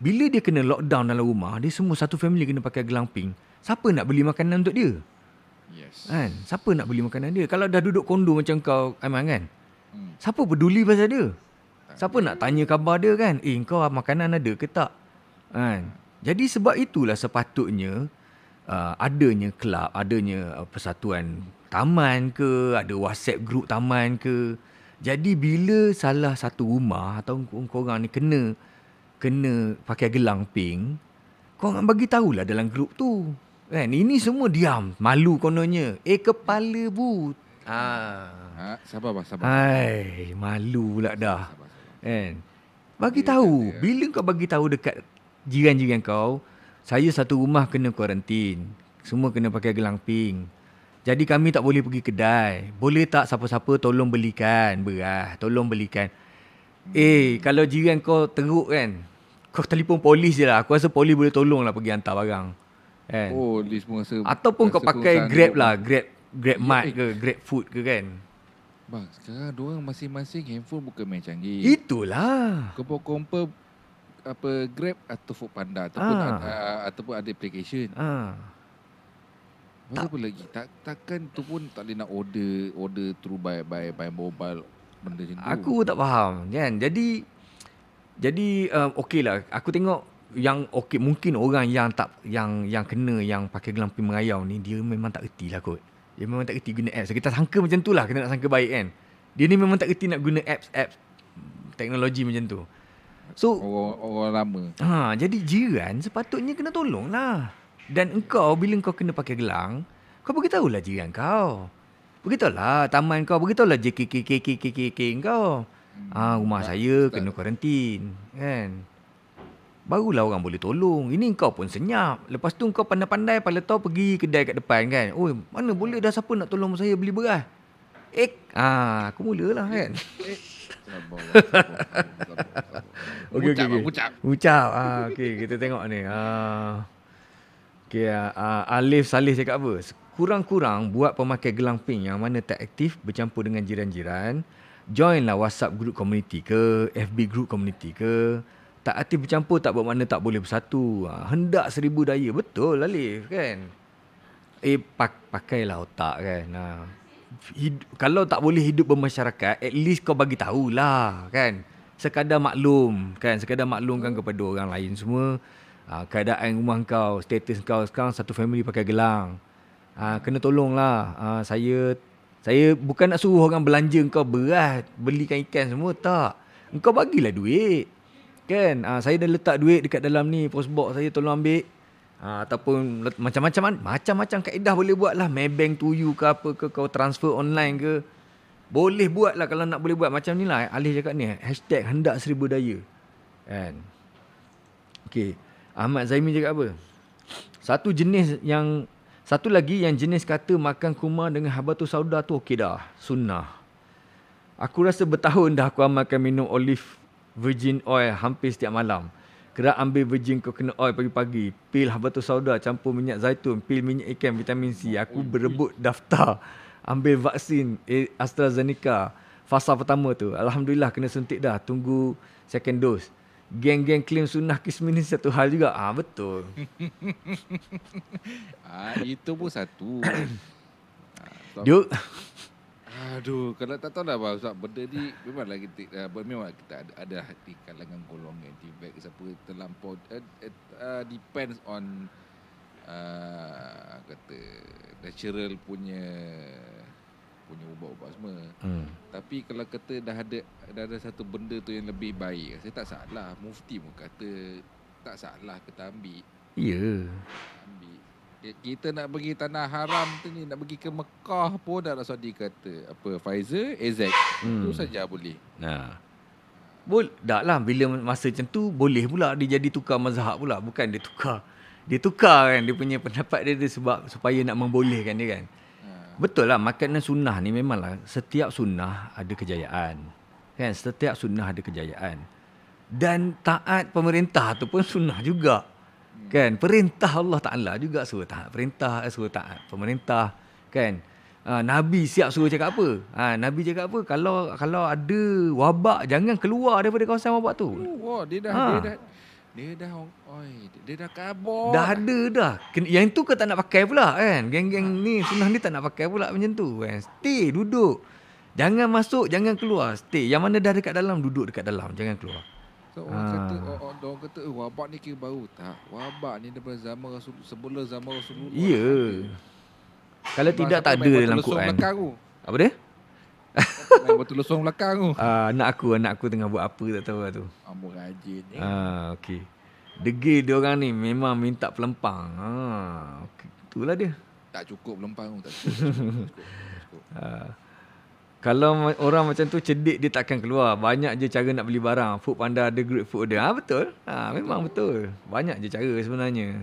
bila dia kena lockdown dalam rumah, dia semua satu family kena pakai gelang pink. Siapa nak beli makanan untuk dia? Yes. Kan? Siapa nak beli makanan dia? Kalau dah duduk kondo macam kau, Aiman kan? Siapa peduli pasal dia? Siapa nak tanya khabar dia kan? Kau makanan ada ke tak? Kan? Jadi sebab itulah sepatutnya adanya kelab, adanya persatuan taman ke, ada WhatsApp group taman ke. Jadi bila salah satu rumah atau korang ni kena pakai gelang pink, korang bagi tahulah dalam group tu. Kan, ini semua diam, malu kononnya. Kepala but. Sabar. Hai, malu pula dah. Sabar. Kan. Bagi tahu, bila kau bagi tahu dekat jiran-jiran kau, saya satu rumah kena kuarantin. Semua kena pakai gelang pink. Jadi kami tak boleh pergi kedai. Boleh tak siapa-siapa tolong belikan beras, tolong belikan. Kalau jiran kau teruk kan, kau telefon polis je lah. Aku rasa polis boleh tolong lah pergi hantar barang. Kan? Ataupun kau pakai Grab lah, Grab Mart ke, Grab Food ke kan. Bang, sekarang diorang masing-masing handphone bukan main canggih. Itulah. Kau compare apa Grab atau Foodpanda ataupun ada application. Apa lagi? Takkan tu pun tak boleh nak order through by mobile benda macam tu. Aku tak faham kan. Jadi okey lah. Aku tengok yang okey, mungkin orang yang tak yang kena yang pakai gelang pink merayau ni, dia memang tak reti lah kot. Dia memang tak reti guna apps. Kita sangka macam tu lah, kita nak sangka baik kan. Dia ni memang tak reti nak guna apps teknologi macam tu. So orang lama. Jadi jiran sepatutnya kena tolong lah. Dan engkau bila engkau kena pakai gelang, kau beritahulah jiran kau. Beritahulah taman kau, beritahulah JKKKKKK kau. Rumah saya kena kuarantin, kan? Barulah orang boleh tolong. Ini kau pun senyap. Lepas tu kau pandai-pandai pala tau pergi kedai kat depan, kan? Oh, mana boleh dah, siapa nak tolong saya beli beras? Aku mulalah, kan? Ucap. Kita tengok ni. Alif Saleh cakap apa? Kurang-kurang buat pemakai gelang pink yang mana tak aktif bercampur dengan jiran-jiran. Joinlah WhatsApp group community ke, FB group community ke. Tak aktif bercampur tak bermakna tak boleh bersatu. Hendak seribu daya. Betul Alif, kan? Pakailah otak, kan? Kalau tak boleh hidup bermasyarakat, at least kau bagi tahulah, kan? Sekadar maklum, kan? Sekadar maklumkan kepada orang lain semua. Keadaan rumah kau, status kau sekarang, satu family pakai gelang. Kena tolonglah. Saya bukan nak suruh orang belanja kau beras, belikan ikan semua, tak. Kau bagilah duit, kan? Saya dah letak duit dekat dalam ni, postbox saya, tolong ambil. Ataupun macam-macam kaedah boleh buat lah. Maybank to you ke apa ke, kau transfer online ke. Boleh buat lah kalau nak boleh buat. Macam ni lah Alif cakap ni, hashtag hendak serba daya, kan? Okay, Ahmad Zahimi cakap apa? Satu lagi yang jenis kata makan kurma dengan habatus sauda tu okey dah, sunnah. Aku rasa bertahun dah aku amalkan minum olive virgin oil hampir setiap malam. Kerak ambil virgin coconut oil pagi-pagi, pil habatus sauda campur minyak zaitun, pil minyak ikan, vitamin C. Aku berebut daftar ambil vaksin AstraZeneca fasa pertama tu. Alhamdulillah kena suntik dah, tunggu second dose. Geng-geng klaim sunnah kismis satu hal juga. Betul. Itu pun satu. Duk. Aduh, kalau tak tahu lah Abang Ustaz, benda ni memanglah kita ada di kalangan golongan anti-vax, siapa terlampau depends on kata natural punya ubat-ubat semua. Tapi kalau kata dah ada satu benda tu yang lebih baik, saya tak salah. Mufti pun kata tak salah kita ambil. Ya. Ambil. Kita nak pergi tanah haram tu ni, nak pergi ke Mekah pun dah Saudi kata apa, Pfizer, AZ. Itu saja boleh. Dah lah bila masa macam tu boleh pula dia jadi tukar mazhab pula. Bukan dia tukar. Dia tukar, kan, dia punya pendapat dia sebab supaya nak membolehkan dia, kan. Betul lah, makanan sunnah ni memanglah setiap sunnah ada kejayaan, kan? Setiap sunnah ada kejayaan. Dan taat pemerintah tu pun sunnah juga, kan? Perintah Allah Ta'ala juga suruh taat. Perintah suruh taat pemerintah, kan? Nabi siap suruh cakap apa? Nabi cakap apa? Kalau ada wabak, jangan keluar daripada kawasan wabak tu. Dia dah kabur. Dah ada dah. Yang tu kau tak nak pakai pula, kan? Geng-geng ni sunnah ni tak nak pakai pula macam tu, kan? Stay, duduk. Jangan masuk, jangan keluar. Stay. Yang mana dah dekat dalam, duduk dekat dalam, jangan keluar. So orang kata wabak ni kira baru. Tak. Wabak ni daripada zaman Rasul, sebelum zaman Rasulullah. Ya. Kalau tidak tak ada dalam Quran. Apa dia? Betul losong belakang tu. Anak aku tengah buat apa tak tahu lah tu. Ambo rajin ni. Okey. Degil dia orang ni memang minta pelempang. Okay. Itulah dia. Tak cukup pelempang tu, tak cukup. Tak cukup. Kalau orang macam tu cedik, dia takkan keluar. Banyak je cara nak beli barang. Foodpanda ada, Grab food ada. Betul. Memang betul. Banyak je cara sebenarnya,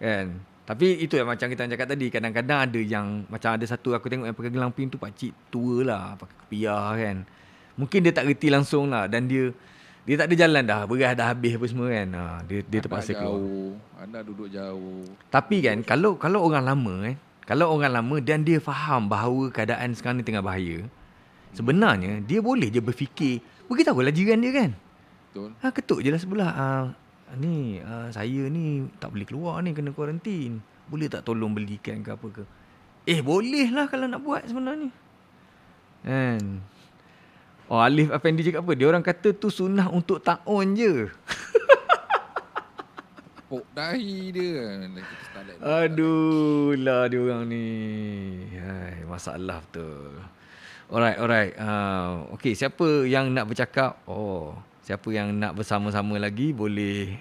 kan? Tapi itu yang macam kita cakap tadi, kadang-kadang ada yang macam ada satu aku tengok yang pakai gelang pink tu, pakcik tua lah, pakai kepiah, kan. Mungkin dia tak reti langsung lah, dan dia tak ada jalan dah, beras dah habis apa semua, kan. Dia terpaksa keluar. Anak duduk jauh. Tapi kan kalau orang lama, dan dia faham bahawa keadaan sekarang ni tengah bahaya, sebenarnya dia boleh je berfikir, beritahulah jiran dia, kan. Betul. Ketuk je lah sebelah. Saya ni tak boleh keluar ni, kena kuarantin, boleh tak tolong belikan ke apa ke? Boleh lah kalau nak buat sebenarnya, kan. Alif Afandi cakap apa? Dia orang kata tu sunnah untuk ta'un je. Pok dahi dia. Aduh lah dia orang ni. Masalah betul. Alright. Okay, siapa yang nak bercakap? Siapa yang nak bersama-sama lagi boleh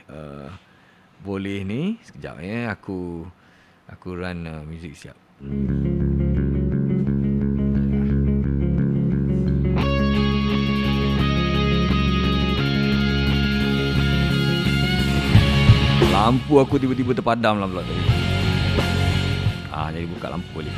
boleh ni. Sekejap ya, aku run music siap. Lampu aku tiba-tiba terpadam lah pula tadi. Jadi buka lampu balik.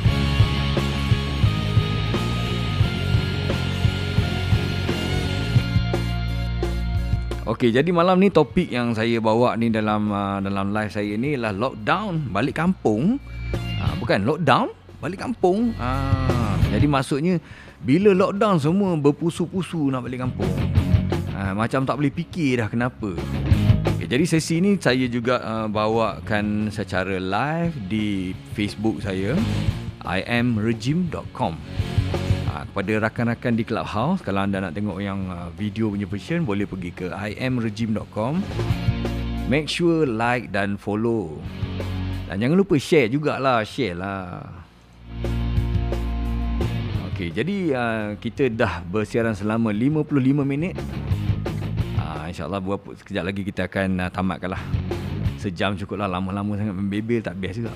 Okey, jadi malam ni topik yang saya bawa ni dalam dalam live saya ni ialah lockdown balik kampung. Bukan lockdown balik kampung. Jadi maksudnya bila lockdown semua berpusu-pusu nak balik kampung. Macam tak boleh fikir dah kenapa. Okay, jadi sesi ni saya juga bawakan secara live di Facebook saya, iamrejim.com. Kepada rakan-rakan di Clubhouse, kalau anda nak tengok yang video punya version, boleh pergi ke iamrejim.com. Make sure like dan follow. Dan jangan lupa share jugalah, share lah. Okey, jadi kita dah bersiaran selama 55 minit. InsyaAllah sekejap lagi kita akan tamatkan lah. Sejam cukup lah, lama-lama sangat membebel tak biasa juga.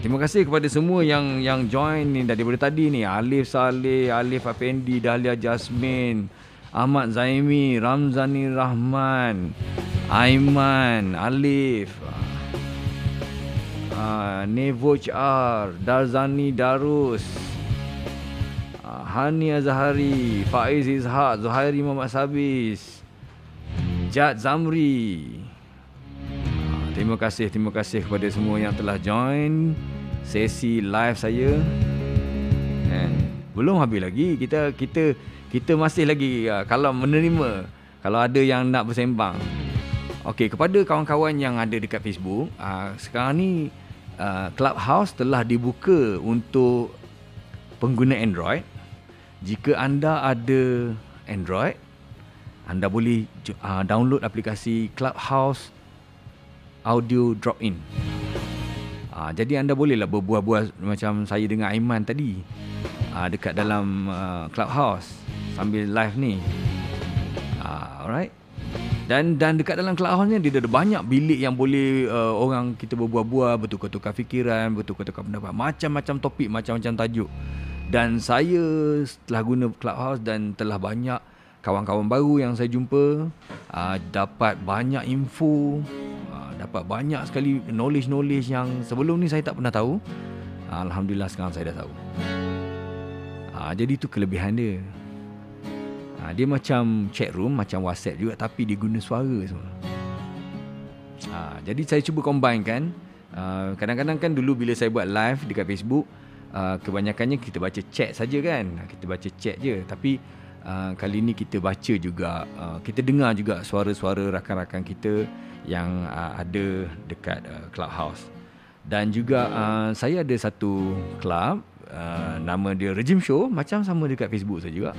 Terima kasih kepada semua yang join ni daripada tadi ni. Alif Saleh, Alif Afandi, Dahlia Jasmine, Ahmad Zahimi, Ramzani Rahman, Aiman, Alif, Nevoj R, Darzani Darus, Hania Zahari, Faiz Izhak, Zuhairi Muhammad Sabi, Jad Zamri. Terima kasih kepada semua yang telah join sesi live saya. Belum habis lagi, kita masih lagi kalau menerima, kalau ada yang nak bersembang. Okey, kepada kawan-kawan yang ada dekat Facebook, sekarang ni Clubhouse telah dibuka untuk pengguna Android. Jika anda ada Android, anda boleh download aplikasi Clubhouse Audio Drop-In. Jadi anda bolehlah berbual-bual macam saya dengan Aiman tadi dekat dalam Clubhouse sambil live ni. Alright. Dan dekat dalam Clubhouse ni dia ada banyak bilik yang boleh orang kita berbual-bual, bertukar-tukar fikiran, bertukar-tukar pendapat, macam-macam topik, macam-macam tajuk. Dan saya telah guna Clubhouse dan telah banyak kawan-kawan baru yang saya jumpa, dapat banyak info, dapat banyak sekali knowledge yang sebelum ni saya tak pernah tahu. Alhamdulillah sekarang saya dah tahu. Jadi itu kelebihan dia. Dia macam chat room, macam WhatsApp juga, tapi dia guna suara semua. Jadi saya cuba combine kan. Kadang-kadang kan dulu bila saya buat live dekat Facebook, kebanyakannya kita baca chat saja kan. Kita baca chat je. Tapi kali ni kita baca juga, kita dengar juga suara-suara rakan-rakan kita yang ada dekat Clubhouse. Dan juga saya ada satu club, nama dia Rejim Show, macam sama dekat Facebook saya juga,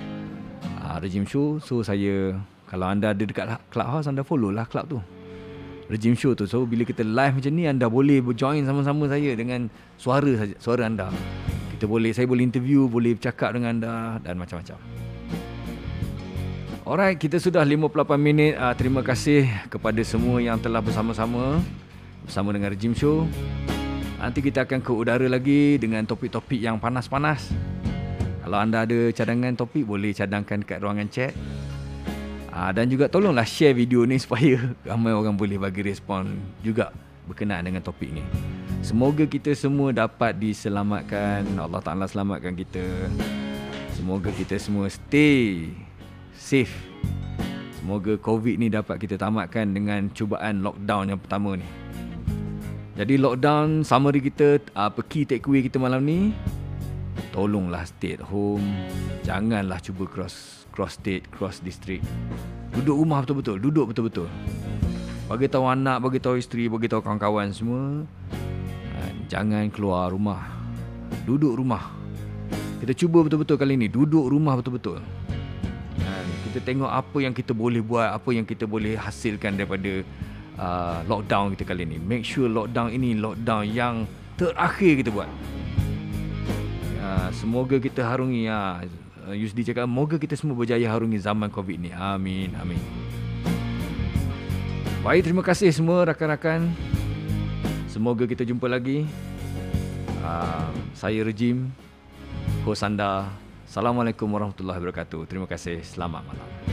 Rejim Show. So saya, kalau anda ada dekat Clubhouse, anda follow lah club tu, Rejim Show tu. So bila kita live macam ni, anda boleh join sama-sama saya dengan suara saja, suara anda. Saya boleh interview, boleh bercakap dengan anda dan macam-macam. Alright, kita sudah 58 minit. Terima kasih kepada semua yang telah bersama dengan Rejim Show. Nanti kita akan ke udara lagi dengan topik-topik yang panas-panas. Kalau anda ada cadangan topik, boleh cadangkan dekat ruangan chat. Dan juga tolonglah share video ni supaya ramai orang boleh bagi respon juga berkenaan dengan topik ni. Semoga kita semua dapat diselamatkan. Allah Ta'ala selamatkan kita. Semoga kita semua stay safe. Semoga COVID ni dapat kita tamatkan dengan cubaan lockdown yang pertama ni. Jadi lockdown summary kita, key takeaway kita malam ni, tolonglah stay at home. Janganlah cuba cross state, cross district. Duduk rumah betul-betul, duduk betul-betul. Bagi tahu anak, bagi tahu isteri, bagi tahu kawan-kawan semua, jangan keluar rumah. Duduk rumah. Kita cuba betul-betul kali ni, duduk rumah betul-betul. Kita tengok apa yang kita boleh buat, apa yang kita boleh hasilkan daripada lockdown kita kali ni. Make sure lockdown ini lockdown yang terakhir kita buat. Semoga kita harungi, Yusdi cakap, semoga kita semua berjaya harungi zaman COVID ni. Amin, amin. Baik, terima kasih semua rakan-rakan. Semoga kita jumpa lagi. Saya Rejim, hos anda. Assalamualaikum warahmatullahi wabarakatuh. Terima kasih. Selamat malam.